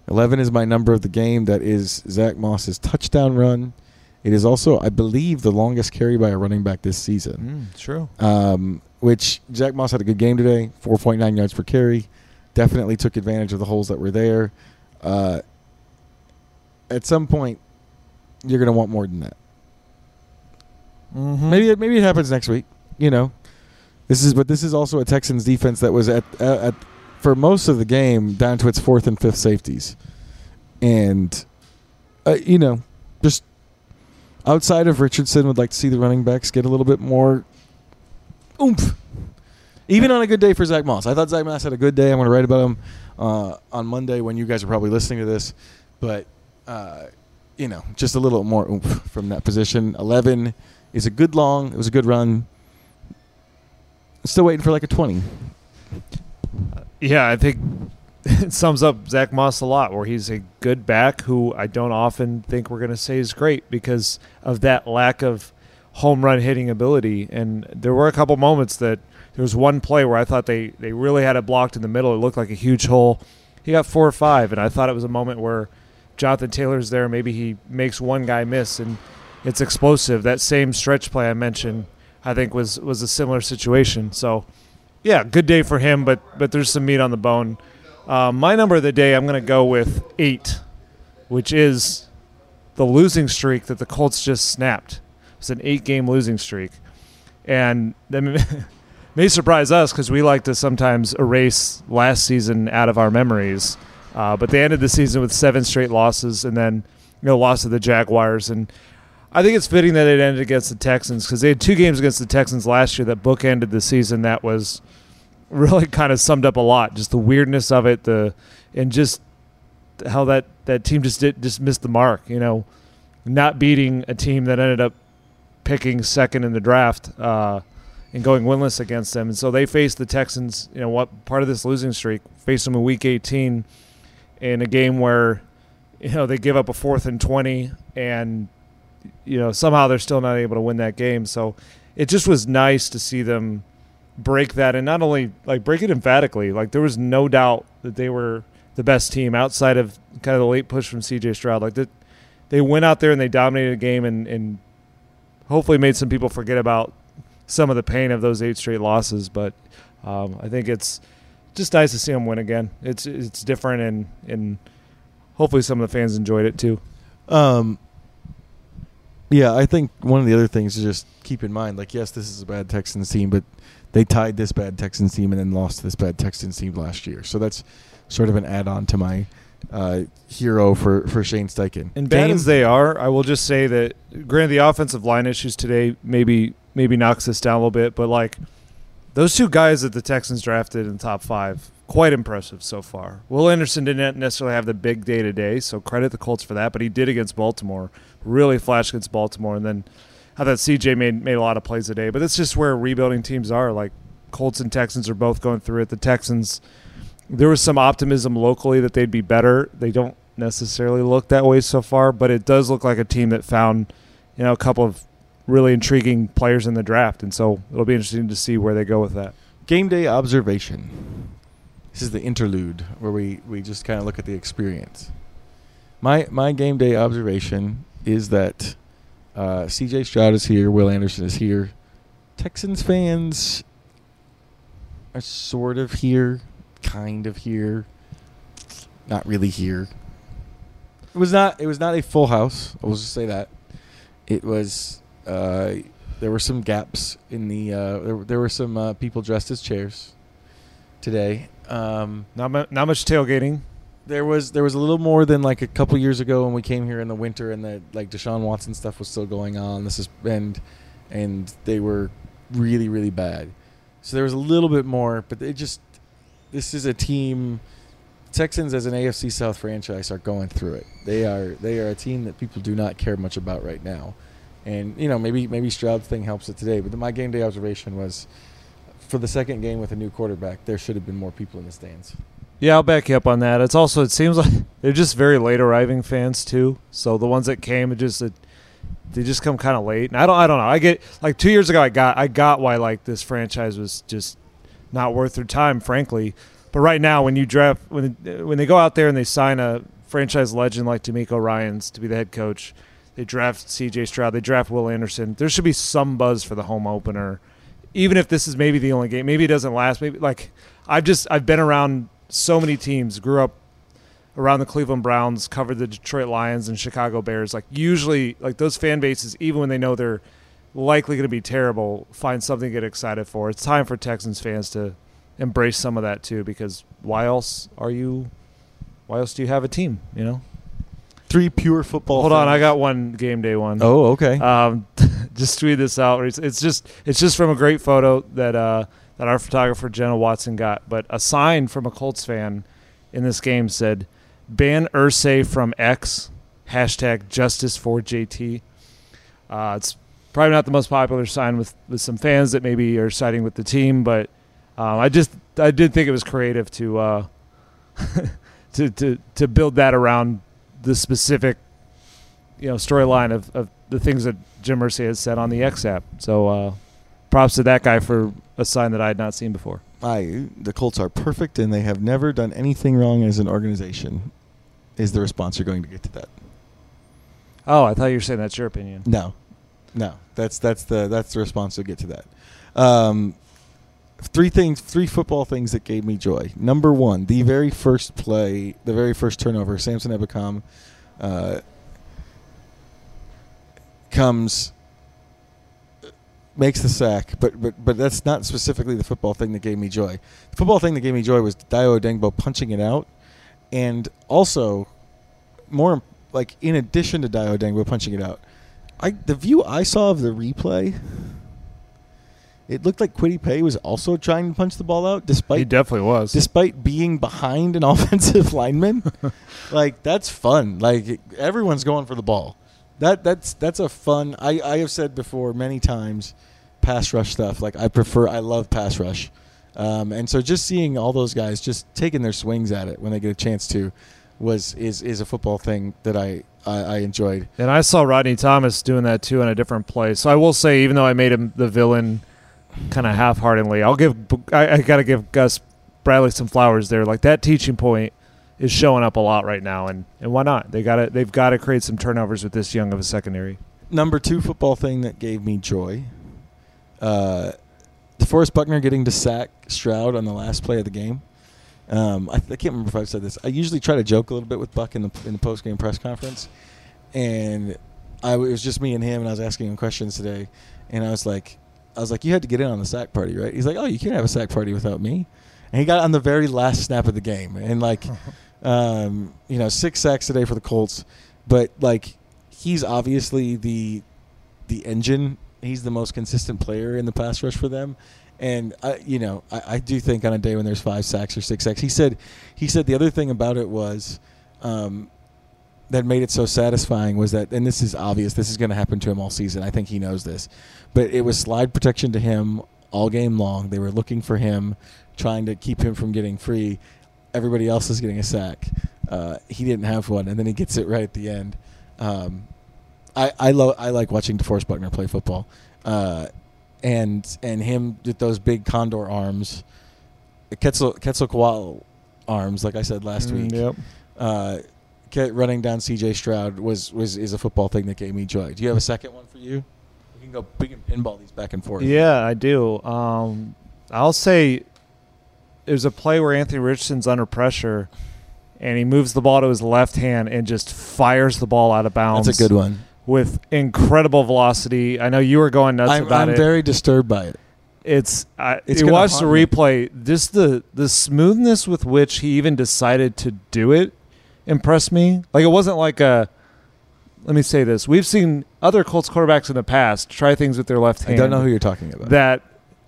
11 is my number of the game. That is Zack Moss's touchdown run. It is also, I believe, the longest carry by a running back this season. True. Which Zack Moss had a good game today, 4.9 yards per carry. Definitely took advantage of the holes that were there. At some point, you're going to want more than that. Mm-hmm. Maybe it happens next week. You know, this is also a Texans defense that was at for most of the game down to its fourth and fifth safeties, and you know, just outside of Richardson, would like to see the running backs get a little bit more oomph. Even on a good day for Zack Moss. I thought Zack Moss had a good day. I'm going to write about him on Monday when you guys are probably listening to this. But, you know, just a little more oomph from that position. 11 is a good long. It was a good run. Still waiting for like a 20. Yeah, I think it sums up Zack Moss a lot, where he's a good back who I don't often think we're going to say is great because of that lack of home run hitting ability. And there were a couple moments that – there was one play where I thought they really had it blocked in the middle. It looked like a huge hole. He got 4 or 5, and I thought it was a moment where Jonathan Taylor's there. Maybe he makes one guy miss, and it's explosive. That same stretch play I mentioned, I think, was a similar situation. So, yeah, good day for him, but there's some meat on the bone. My number of the day, I'm going to go with 8, which is the losing streak that the Colts just snapped. It's an 8-game losing streak. And then – may surprise us because we like to sometimes erase last season out of our memories. But they ended the season with 7 straight losses and then, you know, loss to the Jaguars. And I think it's fitting that it ended against the Texans because they had 2 games against the Texans last year that bookended the season. That was really kind of summed up a lot, just the weirdness of it, and just how that team just missed the mark, you know, not beating a team that ended up picking second in the draft. And going winless against them. And so they faced the Texans, you know, what part of this losing streak, faced them in Week 18 in a game where, you know, they give up a 4th and 20 and, you know, somehow they're still not able to win that game. So it just was nice to see them break that, and not only, like, break it emphatically. Like, there was no doubt that they were the best team outside of kind of the late push from C.J. Stroud. Like, they went out there and they dominated the game and hopefully made some people forget about some of the pain of those 8 straight losses, but I think it's just nice to see them win again. It's different, and hopefully some of the fans enjoyed it too. Yeah, I think one of the other things to just keep in mind, like, yes, this is a bad Texans team, but they tied this bad Texans team and then lost to this bad Texans team last year. So that's sort of an add-on to my hero for Shane Steichen. And bad as they are, I will just say that, granted, the offensive line issues today maybe knocks us down a little bit, but, like, those 2 guys that the Texans drafted in the top 5, quite impressive so far. Will Anderson didn't necessarily have the big day today, so credit the Colts for that, but he did against Baltimore, really flashed against Baltimore, and then I thought CJ made a lot of plays today, but that's just where rebuilding teams are. Like, Colts and Texans are both going through it. The Texans, there was some optimism locally that they'd be better. They don't necessarily look that way so far, but it does look like a team that found, you know, a couple of really intriguing players in the draft, and so it'll be interesting to see where they go with that. Game day observation. This is the interlude where we just kind of look at the experience. My game day observation is that C.J. Stroud is here, Will Anderson is here, Texans fans are sort of here, kind of here, not really here. It was not a full house. I'll just say that. It was. There were some gaps in the there were some people dressed as chairs today. Not much tailgating. There was a little more than like a couple years ago when we came here in the winter and the like Deshaun Watson stuff was still going on. This is and they were really bad. So there was a little bit more, but they just, this is a team, Texans as an AFC South franchise are going through it. They are a team that people do not care much about right now. And, you know, maybe Stroud's thing helps it today. But my game day observation was, for the second game with a new quarterback, there should have been more people in the stands. Yeah, I'll back you up on that. It's also, it seems like they're just very late arriving fans too. So the ones that came, they just come kind of late. And I don't know. I get, like, 2 years ago, I got why, like, this franchise was just not worth their time, frankly. But right now, when you draft, when they go out there and they sign a franchise legend like DeMeco Ryans to be the head coach, they draft C.J. Stroud, they draft Will Anderson, there should be some buzz for the home opener, even if this is maybe the only game. Maybe it doesn't last. Maybe, like, I've been around so many teams, grew up around the Cleveland Browns, covered the Detroit Lions and Chicago Bears. Like, usually, like, those fan bases, even when they know they're likely going to be terrible, find something to get excited for. It's time for Texans fans to embrace some of that too, because why else do you have a team, you know? Three pure football. Hold on, I got one game day one. Oh, okay. Just tweet this out. It's just from a great photo that our photographer Jenna Watson got. But a sign from a Colts fan in this game said, "Ban Irsay from X. # Justice for JT." It's probably not the most popular sign with some fans that maybe are siding with the team, but I did think it was creative to to build that around the specific, you know, storyline of the things that Jim Irsay has said on the X app. So props to that guy for a sign that I had not seen before. The Colts are perfect, and they have never done anything wrong as an organization, is the response you're going to get to that. Oh, I thought you were saying that's your opinion. No. That's the response you'll get to that. Three football things that gave me joy. Number one, the very first play, the very first turnover, Samson Ebukam makes the sack, but that's not specifically the football thing that gave me joy. The football thing that gave me joy was Dayo Odeyingbo punching it out, and also, more like, in addition to Dayo Odeyingbo punching it out, the view I saw of the replay, it looked like Kwity Paye was also trying to punch the ball out, despite being behind an offensive lineman. Like, that's fun. Like, everyone's going for the ball. That's a fun. I have said before many times, pass rush stuff. Like, I love pass rush, and so just seeing all those guys just taking their swings at it when they get a chance to, is a football thing that I enjoyed. And I saw Rodney Thomas doing that too in a different play. So I will say, even though I made him the villain, kind of half-heartedly, I gotta give Gus Bradley some flowers there. Like, that teaching point is showing up a lot right now, and why not? They've got to create some turnovers with this young of a secondary. Number two football thing that gave me joy, DeForest Buckner getting to sack Stroud on the last play of the game. I can't remember if I've said this. I usually try to joke a little bit with Buck in the post-game press conference, and it was just me and him, and I was asking him questions today, and I was like, you had to get in on the sack party, right? He's like, oh, you can't have a sack party without me. And he got on the very last snap of the game. And, like, you know, 6 sacks today for the Colts. But, like, he's obviously the engine. He's the most consistent player in the pass rush for them. And, I do think on a day when there's 5 sacks or 6 sacks. He said the other thing about it was that made it so satisfying was that, and this is obvious, this is going to happen to him all season. I think he knows this. But it was slide protection to him all game long. They were looking for him, trying to keep him from getting free. Everybody else is getting a sack. He didn't have one, and then he gets it right at the end. I like watching DeForest Buckner play football, and him with those big condor arms, Quetzalcoatl arms, like I said last week. Yep. Running down C.J. Stroud is a football thing that gave me joy. Do you have a second one for you? We can pinball these back and forth. Yeah, I do. I'll say there's a play where Anthony Richardson's under pressure, and he moves the ball to his left hand and just fires the ball out of bounds. That's a good one. With incredible velocity. I know you were going nuts about it. I'm very disturbed by it. You watch the replay. Just the smoothness with which he even decided to do it impressed me. Like, it wasn't like a – let me say this. We've seen other Colts quarterbacks in the past try things with their left hand. I don't know who you're talking about. That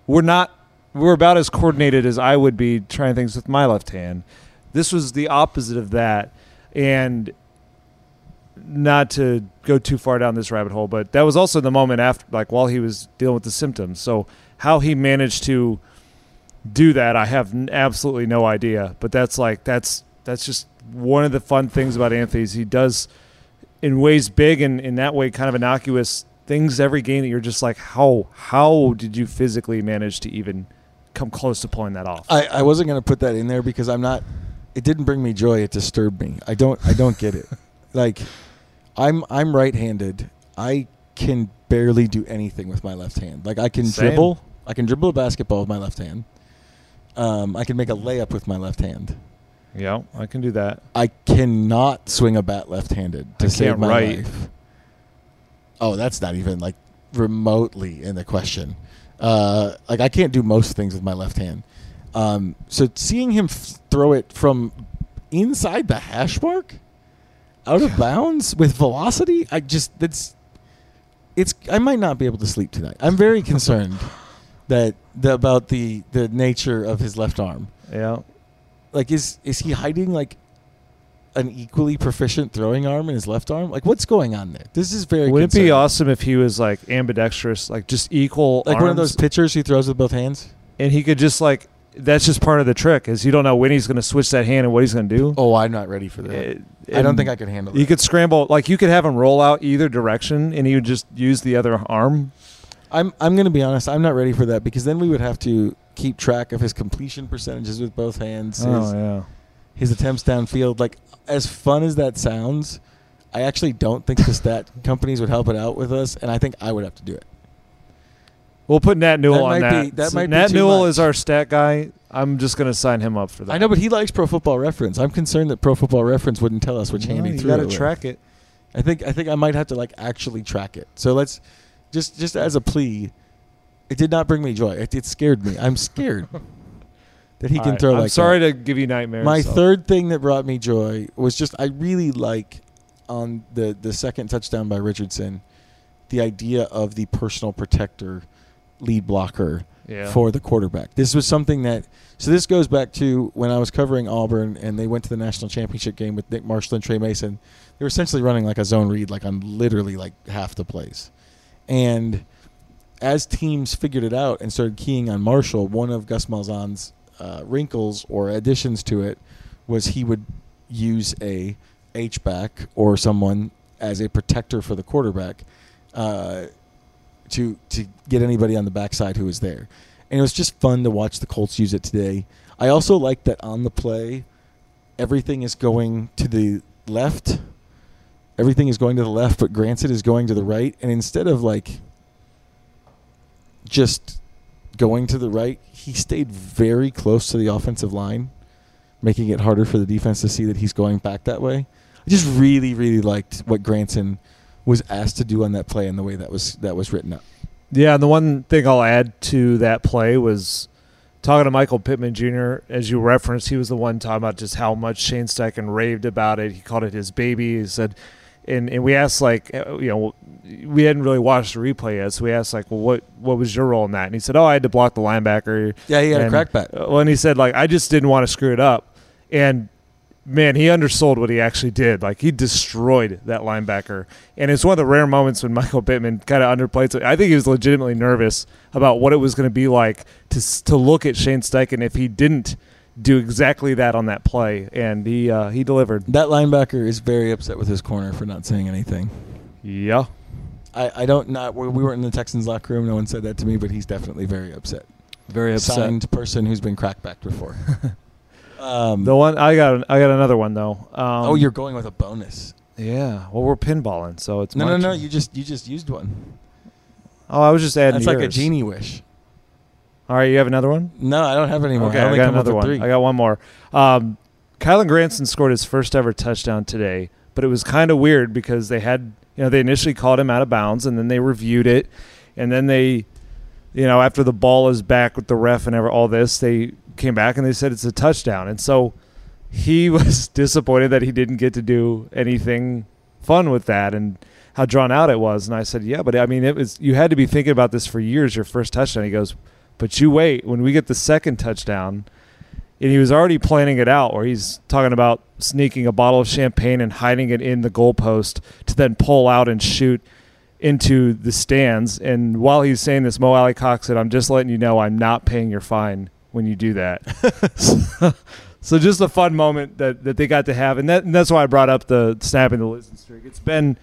were not were about as coordinated as I would be trying things with my left hand. This was the opposite of that. And not to go too far down this rabbit hole, but that was also the moment after, like, while he was dealing with the symptoms. So how he managed to do that, I have absolutely no idea. But that's like, that's just one of the fun things about Anthony is he does in ways big and in that way kind of innocuous things every game that you're just like, how did you physically manage to even come close to pulling that off? I wasn't going to put that in there because I'm not, it didn't bring me joy. It disturbed me. I don't get it. Like, I'm right-handed. I can barely do anything with my left hand. Like, I can dribble. I can dribble a basketball with my left hand. I can make a layup with my left hand. Yeah, I can do that. I cannot swing a bat left-handed to save my life. Oh, that's not even, like, remotely in the question. Like, I can't do most things with my left hand. So seeing him throw it from inside the hash mark out of bounds with velocity, I might not be able to sleep tonight. I'm very concerned about the nature of his left arm. Yeah, like is he hiding like an equally proficient throwing arm in his left arm? Like, what's going on there? This is very. Would it be awesome if he was like ambidextrous, like just equal, like arms? One of those pitchers who throws with both hands, and he could just like. That's just part of the trick is you don't know when he's going to switch that hand and what he's going to do. Oh, I'm not ready for that. I don't think I could handle that. You could scramble. Like, you could have him roll out either direction, and he would just use the other arm. I'm going to be honest. I'm not ready for that because then we would have to keep track of his completion percentages with both hands. His attempts downfield. Like, as fun as that sounds, I actually don't think the stat companies would help it out with us, and I think I would have to do it. We'll put Nat Newell on that. Nat Newell is our stat guy. I'm just going to sign him up for that. I know, but he likes Pro Football Reference. I'm concerned that Pro Football Reference wouldn't tell us which hand he threw it. You got to track it. I think I might have to like actually track it. So let's just as a plea, it did not bring me joy. It scared me. I'm scared that he can throw like that. I'm sorry to give you nightmares. My third thing that brought me joy was just I really like on the second touchdown by Richardson, the idea of the personal protector lead blocker for the quarterback. This was something that – so this goes back to when I was covering Auburn and they went to the national championship game with Nick Marshall and Trey Mason. They were essentially running like a zone read like on literally like half the plays. And as teams figured it out and started keying on Marshall, one of Gus Malzahn's wrinkles or additions to it was he would use a H-back or someone as a protector for the quarterback to get anybody on the backside who was there. And it was just fun to watch the Colts use it today. I also like that on the play, everything is going to the left. Everything is going to the left, but Granson is going to the right. And instead of, like, just going to the right, he stayed very close to the offensive line, making it harder for the defense to see that he's going back that way. I just really, really liked what Granson was asked to do on that play and the way that was written up. Yeah, and the one thing I'll add to that play was talking to Michael Pittman Jr., as you referenced, he was the one talking about just how much Shane Steichen raved about it. He called it his baby. He said, and we asked, like, you know, we hadn't really watched the replay yet, so we asked, like, well, what was your role in that? And he said, I had to block the linebacker. Yeah, he had a crackback. Well, and he said, like, I just didn't want to screw it up. And man, he undersold what he actually did. Like, he destroyed that linebacker. And it's one of the rare moments when Michael Pittman kind of underplays it. I think he was legitimately nervous about what it was going to be like to look at Shane Steichen if he didn't do exactly that on that play. And he delivered. That linebacker is very upset with his corner for not saying anything. Yeah. We weren't in the Texans locker room. No one said that to me, but he's definitely very upset. Very upset. Signed person who's been crackbacked before. The one I got another one though. You're going with a bonus. Yeah. Well, we're pinballing, so it's no. You just used one. Oh, I was just adding. That's yours. Like a genie wish. All right, you have another one? No, I don't have any more. Okay, I got another one. Three. I got one more. Kylan Granson scored his first ever touchdown today, but it was kind of weird because they had they initially called him out of bounds and then they reviewed it, and then they after the ball is back with the ref and all this they came back and they said it's a touchdown. And so he was disappointed that he didn't get to do anything fun with that and how drawn out it was. And I said, yeah, but I mean, you had to be thinking about this for years, your first touchdown. He goes, But you wait, when we get the second touchdown, and he was already planning it out where he's talking about sneaking a bottle of champagne and hiding it in the goalpost to then pull out and shoot into the stands. And while he's saying this, Mo Alley Cox said, "I'm just letting you know I'm not paying your fine when you do that." So just a fun moment that they got to have. And that's why I brought up the snapping the losing streak. It's been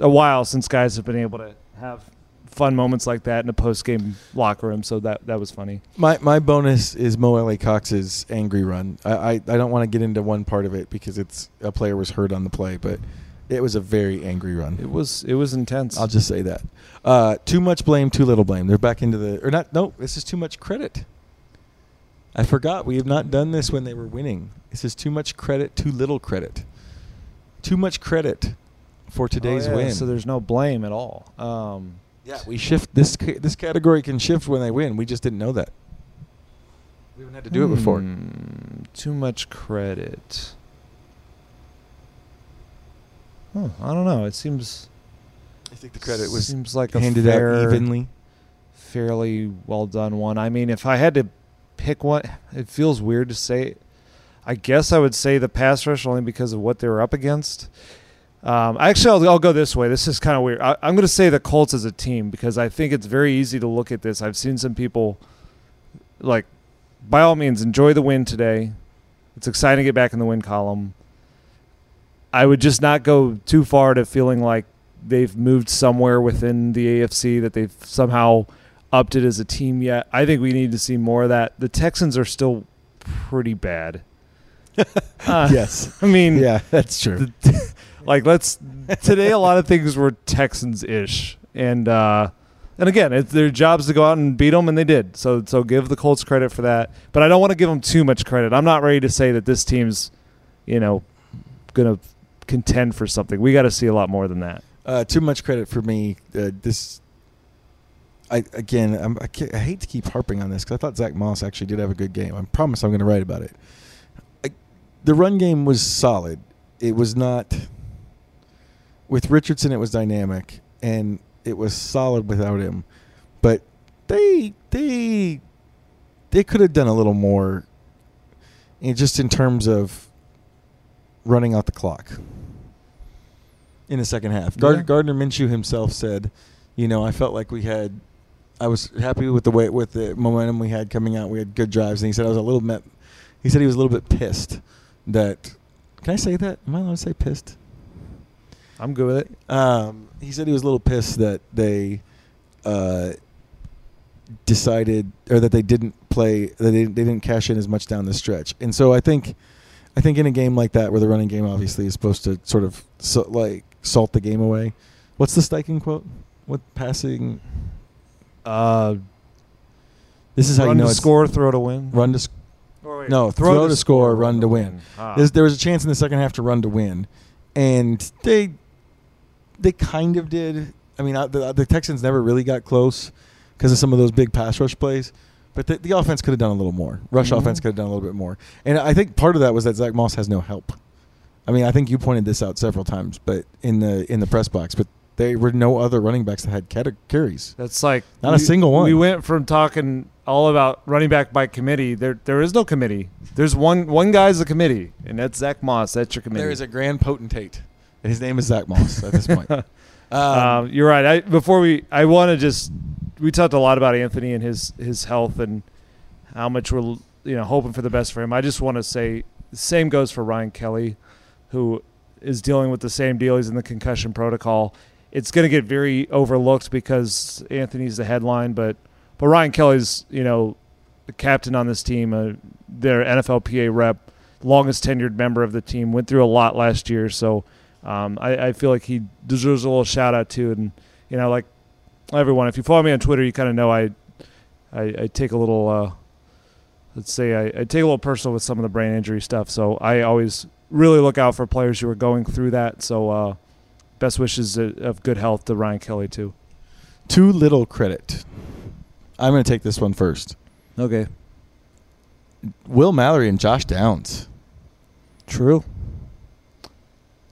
a while since guys have been able to have fun moments like that in a post-game locker room, so that was funny. My bonus is Mo Alley Cox's angry run. I don't want to get into one part of it because it's a player was hurt on the play, but it was a very angry run. It was intense. I'll just say that. Too much blame, too little blame. They're back into the – or not. No, this is too much credit. I forgot. We have not done this when they were winning. This is too much credit, too little credit. Too much credit for today's win. So there's no blame at all. Yeah, we shift this category can shift when they win. We just didn't know that. We haven't had to do it before. Too much credit. Huh, I don't know. It seems. I think the credit was seems like handed out evenly, fairly well done one. I mean, if I had to pick one, it feels weird to say it. I guess I would say the pass rush only because of what they were up against. I'll go this way. This is kind of weird. I'm going to say the Colts as a team because I think it's very easy to look at this. I've seen some people, like, by all means, enjoy the win today. It's exciting to get back in the win column. I would just not go too far to feeling like they've moved somewhere within the AFC, that they've somehow upped it as a team yet. I think we need to see more of that. The Texans are still pretty bad. Yes. I mean. Yeah, that's true. Today a lot of things were Texans-ish. And again, it's their jobs to go out and beat them, and they did. So give the Colts credit for that. But I don't want to give them too much credit. I'm not ready to say that this team's, going to contend for something. We got to see a lot more than that. Too much credit for me. I hate to keep harping on this because I thought Zack Moss actually did have a good game. I promise I'm going to write about it. The run game was solid. It was not... With Richardson, it was dynamic, and it was solid without him. But they could have done a little more, just in terms of running out the clock in the second half. Gardner Minshew himself said, I felt like I was happy with the momentum we had coming out. We had good drives, and he said he was a little bit pissed that. Can I say that? Am I allowed to say pissed? I'm good with it. He said he was a little pissed that they decided, or that they didn't play, that they didn't cash in as much down the stretch. And so I think in a game like that, where the running game obviously is supposed to sort of salt the game away. What's the Steichen quote? What passing? This is how you know it's score, throw to win. Run to score. No, throw to score, run to win. There was a chance in the second half to run to win, and they kind of did. I mean, the Texans never really got close because of some of those big pass rush plays. But the offense could have done a little more. Offense could have done a little bit more. And I think part of that was that Zack Moss has no help. I mean, I think you pointed this out several times, but in the press box. But there were no other running backs that had carries. That's like not a single one. We went from talking all about running back by committee. There is no committee. There's one guy's a committee, and that's Zack Moss. That's your committee. There is a grand potentate, and his name is Zack Moss at this point. You're right. We talked a lot about Anthony and his health and how much we're hoping for the best for him. I just want to say the same goes for Ryan Kelly, who is dealing with the same deal. He's in the concussion protocol. It's going to get very overlooked because Anthony's the headline, but Ryan Kelly's, the captain on this team, their NFLPA rep, longest tenured member of the team, went through a lot last year. So I feel like he deserves a little shout out too. And, like everyone, if you follow me on Twitter, you kind of know I take a little, I take a little personal with some of the brain injury stuff. So I always really look out for players who are going through that. So, best wishes of good health to Ryan Kelly, too. Too little credit. I'm going to take this one first. Okay. Will Mallory and Josh Downs. True.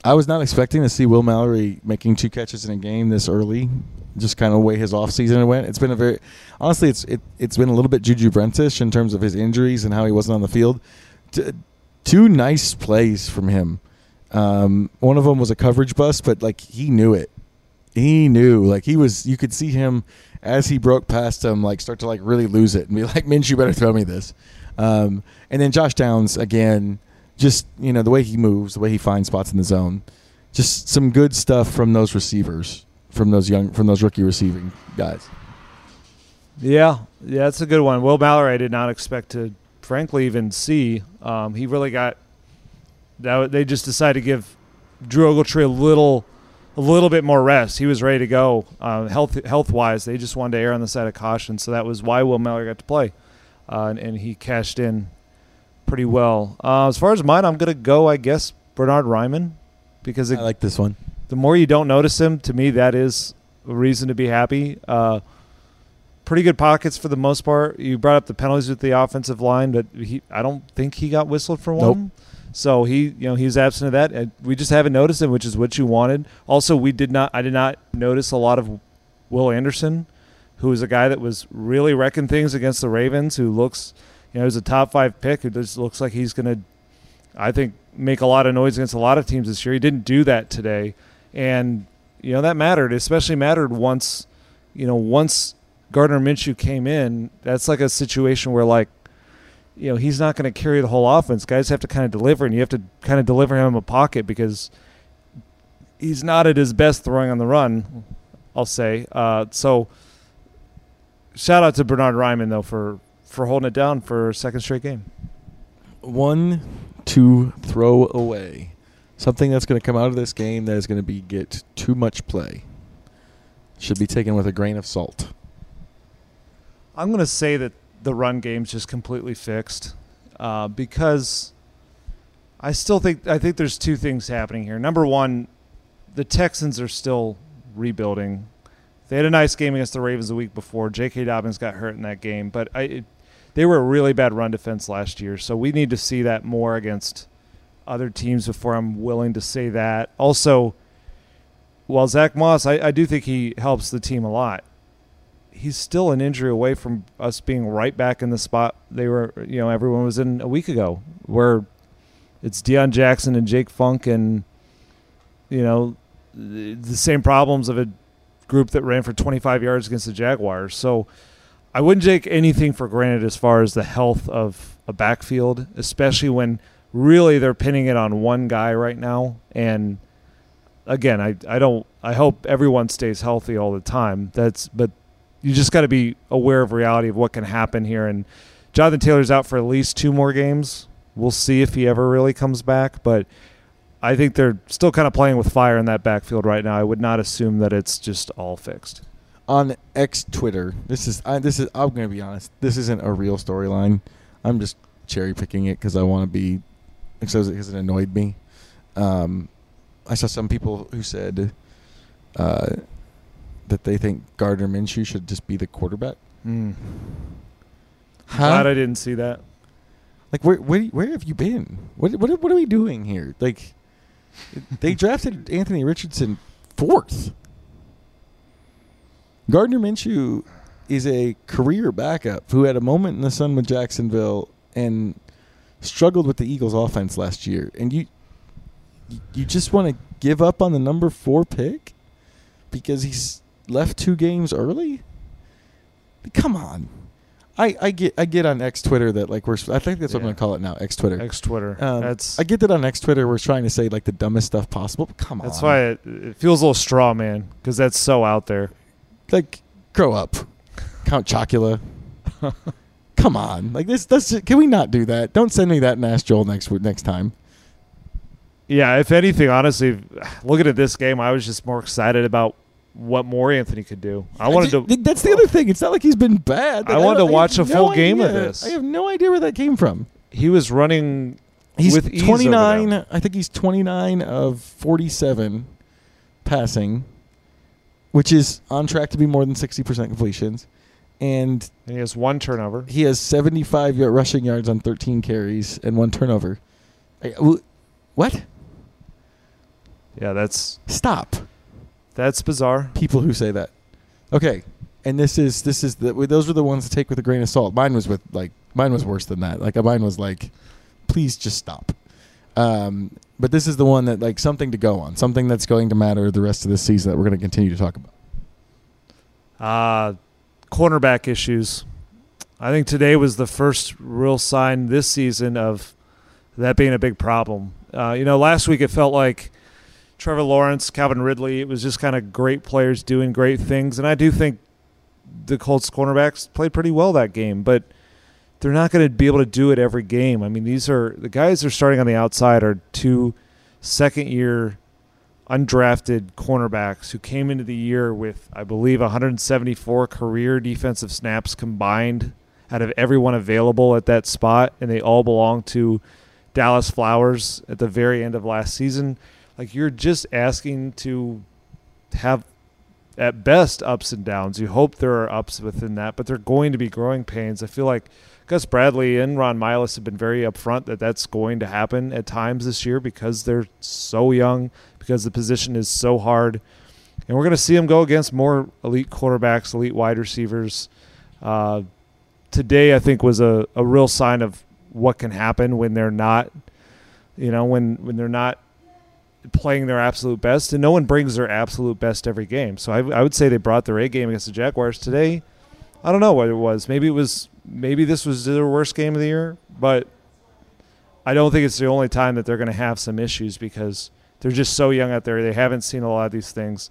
I was not expecting to see Will Mallory making 2 catches in a game this early. Just kind of the way his offseason went. It's been a very – honestly, it's been a little bit Juju Brentish in terms of his injuries and how he wasn't on the field. 2 nice plays from him. One of them was a coverage bust, but, like, he knew it. He knew. Like, he was – you could see him as he broke past him, like, start to, like, really lose it and be like, Minshew, better throw me this. And then Josh Downs, again, just, you know, the way he moves, the way he finds spots in the zone. Just some good stuff from those receivers. From those rookie receiving guys. Yeah, that's a good one. Will Mallory, I did not expect to, frankly, even see. He really got. They just decided to give Drew Ogletree a little bit more rest. He was ready to go, health wise. They just wanted to err on the side of caution, so that was why Will Mallory got to play, and he cashed in pretty well. As far as mine, I'm gonna go, I guess, Bernard Ryman, because I like this one. The more you don't notice him, to me, that is a reason to be happy. Pretty good pockets for the most part. You brought up the penalties with the offensive line, but I don't think he got whistled for one. Nope. So he was absent of that. And we just haven't noticed him, which is what you wanted. Also, I did not notice a lot of Will Anderson, who is a guy that was really wrecking things against the Ravens, who looks, he was a top 5 pick, who just looks like he's going to, I think, make a lot of noise against a lot of teams this year. He didn't do that today. And, that mattered. It especially mattered once Gardner Minshew came in. That's like a situation where, he's not going to carry the whole offense. Guys have to kind of deliver, and you have to kind of deliver him a pocket because he's not at his best throwing on the run, I'll say. So shout out to Bernard Ryman, though, for holding it down for a second straight game. 1-2 throw away. Something that's going to come out of this game that is going to get too much play should be taken with a grain of salt. I'm going to say that the run game's just completely fixed because I think there's 2 things happening here. Number one, the Texans are still rebuilding. They had a nice game against the Ravens the week before. J.K. Dobbins got hurt in that game, but they were a really bad run defense last year, so we need to see that more against other teams before I'm willing to say that. Also, while Zack Moss, I do think he helps the team a lot, he's still an injury away from us being right back in the spot they were, everyone was in a week ago, where it's Deion Jackson and Jake Funk and, the same problems of a group that ran for 25 yards against the Jaguars. So I wouldn't take anything for granted as far as the health of a backfield, especially when really, they're pinning it on one guy right now. And again, I hope everyone stays healthy all the time. But you just got to be aware of reality of what can happen here. And Jonathan Taylor's out for at least 2 more games. We'll see if he ever really comes back. But I think they're still kind of playing with fire in that backfield right now. I would not assume that it's just all fixed. On X Twitter, I'm going to be honest. This isn't a real storyline. I'm just cherry picking it because I want to be. Because it annoyed me. I saw some people who said that they think Gardner Minshew should just be the quarterback. Glad I didn't see that. Like, where have you been? What are we doing here? Like, they drafted Anthony Richardson 4th. Gardner Minshew is a career backup who had a moment in the sun with Jacksonville and struggled with the Eagles' offense last year, and you just want to give up on the number 4 pick because he's left 2 games early? Come on. I get on X Twitter that like I think that's what I'm going to call it now, X Twitter. X Twitter. I get that on X Twitter we're trying to say like the dumbest stuff possible. But come on. That's why it feels a little straw man because that's so out there. Like grow up. Count Chocula. Come on, like this. Can we not do that? Don't send me that and ask Joel next time. Yeah, if anything, honestly, looking at this game, I was just more excited about what more Anthony could do. That's the other thing. It's not like he's been bad. I wanted to watch a full game of this. I have no idea where that came from. He was running. He's with 29. I think he's 29 of 47 passing, which is on track to be more than 60% completions. And he has 1 turnover. He has 75 rushing yards on 13 carries and 1 turnover. What? Yeah, that's... Stop. That's bizarre. People who say that. Okay. And this is the, those were the ones to take with a grain of salt. Mine was with, like, mine was worse than that. Like, mine was like, please just stop. But this is the one that, like, something to go on, something that's going to matter the rest of this season that we're going to continue to talk about. Cornerback issues. I think today was the first real sign this season of that being a big problem. You know, last week it felt like Trevor Lawrence, Calvin Ridley, it was just kind of great players doing great things. And I do think the Colts cornerbacks played pretty well that game, but they're not going to be able to do it every game. I mean, these are the guys that are starting on the outside are 2 second-year undrafted cornerbacks who came into the year with, I believe, 174 career defensive snaps combined out of everyone available at that spot, and they all belong to Dallas Flowers at the very end of last season. Like, you're just asking to have, at best, ups and downs. You hope there are ups within that, but they're going to be growing pains. I feel like Gus Bradley and Ron Miles have been very upfront that that's going to happen at times this year because they're so young, because the position is so hard. And we're going to see them go against more elite quarterbacks, elite wide receivers. Today, I think, was a real sign of what can happen when they're not, you know, when they're not playing their absolute best, and no one brings their absolute best every game. So I would say they brought their A game against the Jaguars today. I don't know what it was. Maybe this was their worst game of the year, but I don't think it's the only time that they're going to have some issues because they're just so young out there. They haven't seen a lot of these things.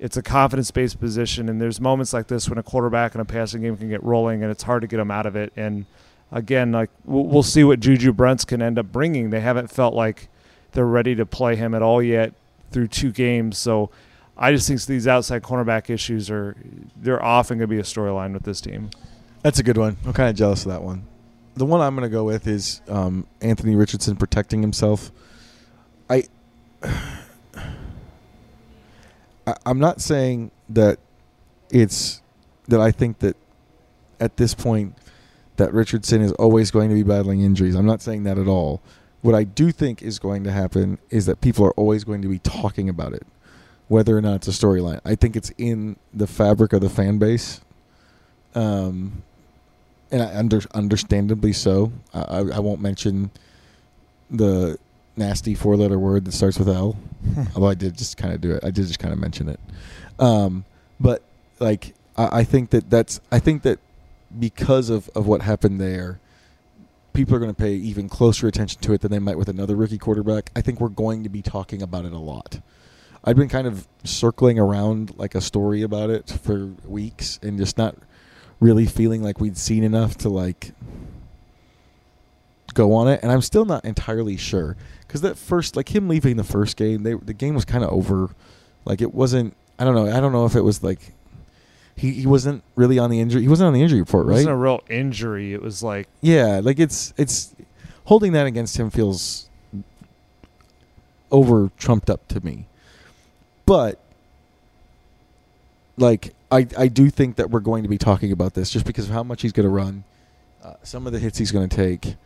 It's a confidence-based position, and there's moments like this when a quarterback in a passing game can get rolling, and it's hard to get them out of it. And again, like, we'll see what Juju Brents can end up bringing. They haven't felt like they're ready to play him at all yet through 2 games. So I just think these outside cornerback issues they're often going to be a storyline with this team. That's a good one. I'm kind of jealous of that one. The one I'm going to go with is Anthony Richardson protecting himself. I'm not saying that it's that I think that at this point that Richardson is always going to be battling injuries. I'm not saying that at all. What I do think is going to happen is that people are always going to be talking about it, whether or not it's a storyline. I think it's in the fabric of the fan base, and I understandably so. I won't mention the nasty 4-letter word that starts with L, although I did just kind of do it. I did just kind of mention it. But, like, I think that because of what happened there, people are going to pay even closer attention to it than they might with another rookie quarterback. I think we're going to be talking about it a lot. I've been kind of circling around like a story about it for weeks and just not really feeling like we'd seen enough to like go on it. And I'm still not entirely sure because that first, like him leaving the first game, the game was kind of over. Like it wasn't, I don't know if it was like he wasn't really on the injury. He wasn't on the injury report, right? It wasn't a real injury. It was like... Yeah, like it's holding that against him feels over-trumped up to me. But, like, I do think that we're going to be talking about this just because of how much he's going to run, some of the hits he's going to take.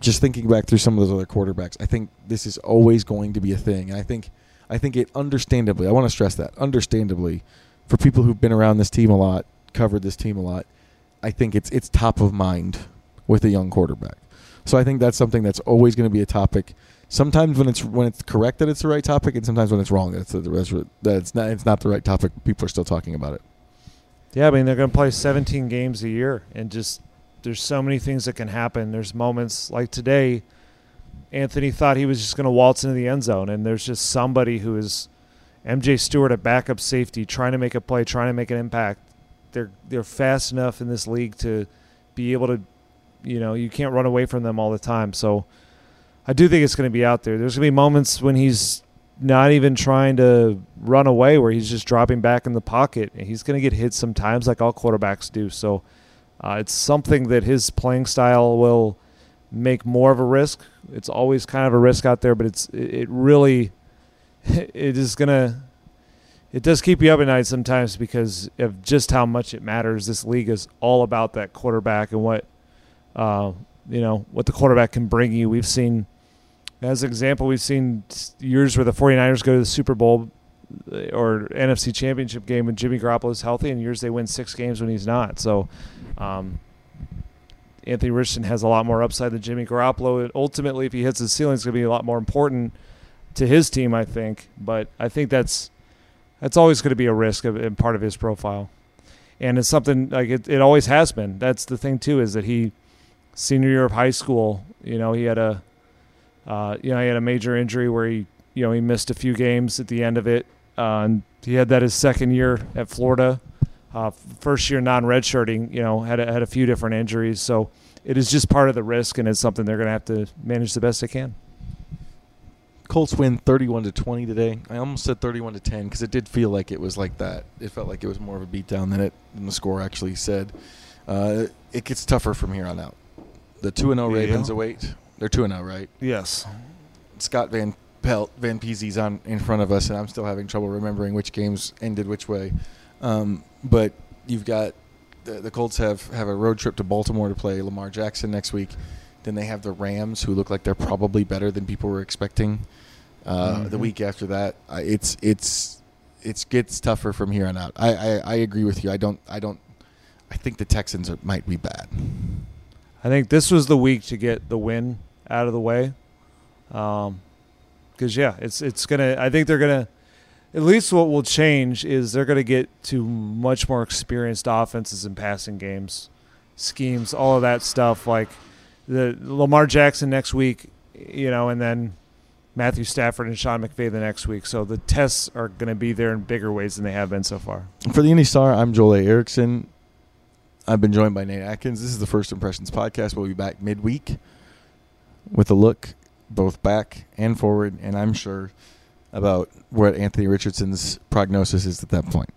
Just thinking back through some of those other quarterbacks, I think this is always going to be a thing. And I think it understandably, I want to stress that, understandably, for people who've been around this team a lot, covered this team a lot, I think it's top of mind with a young quarterback. So I think that's something that's always going to be a topic. Sometimes when it's correct that it's the right topic, and sometimes when it's wrong that it's not the right topic. People are still talking about it. Yeah, I mean they're going to play 17 games a year, and just there's so many things that can happen. There's moments like today. Anthony thought he was just going to waltz into the end zone, and there's just somebody who is. MJ Stewart, a backup safety, trying to make a play, trying to make an impact. They're fast enough in this league to be able to, you know, you can't run away from them all the time. So I do think it's going to be out there. There's going to be moments when he's not even trying to run away, where he's just dropping back in the pocket. And he's going to get hit sometimes like all quarterbacks do. So it's something that his playing style will make more of a risk. It's always kind of a risk out there, but it really – It does keep you up at night sometimes because of just how much it matters. This league is all about that quarterback and what the quarterback can bring you. We've seen As an example, we've seen years where the 49ers go to the Super Bowl or NFC Championship game when Jimmy Garoppolo is healthy, and years they win 6 games when he's not. So Anthony Richardson has a lot more upside than Jimmy Garoppolo. And ultimately, if he hits his ceiling, it's going to be a lot more important to his team, I think. But I think that's always going to be a risk and part of his profile. And it's something like it always has been. That's the thing, too, is that he senior year of high school, you know, he had a major injury where he missed a few games at the end of it. And he had that his second year at Florida, first year non-redshirting, you know, had a few different injuries. So it is just part of the risk, and it's something they're going to have to manage the best they can. Colts win 31-20 today. I almost said 31-10 because it did feel like it was like that. It felt like it was more of a beatdown than the score actually said. It gets tougher from here on out. The 2-0 Ravens await. They're 2-0, right? Yes. Scott Van Peasie's on in front of us, and I'm still having trouble remembering which games ended which way. But you've got the Colts have a road trip to Baltimore to play Lamar Jackson next week. Then they have the Rams, who look like they're probably better than people were expecting. The week after that, it gets tougher from here on out. I agree with you. I think the Texans might be bad. I think this was the week to get the win out of the way, because it's gonna. I think they're gonna. At least what will change is they're gonna get to much more experienced offenses and passing games, schemes, all of that stuff. Like the Lamar Jackson next week, you know, and then Matthew Stafford and Sean McVay the next week. So the tests are gonna be there in bigger ways than they have been so far. For the Indy Star, I'm Joel A. Erickson. I've been joined by Nate Atkins. This is the First Impressions Podcast. We'll be back midweek with a look both back and forward, and I'm sure about what Anthony Richardson's prognosis is at that point.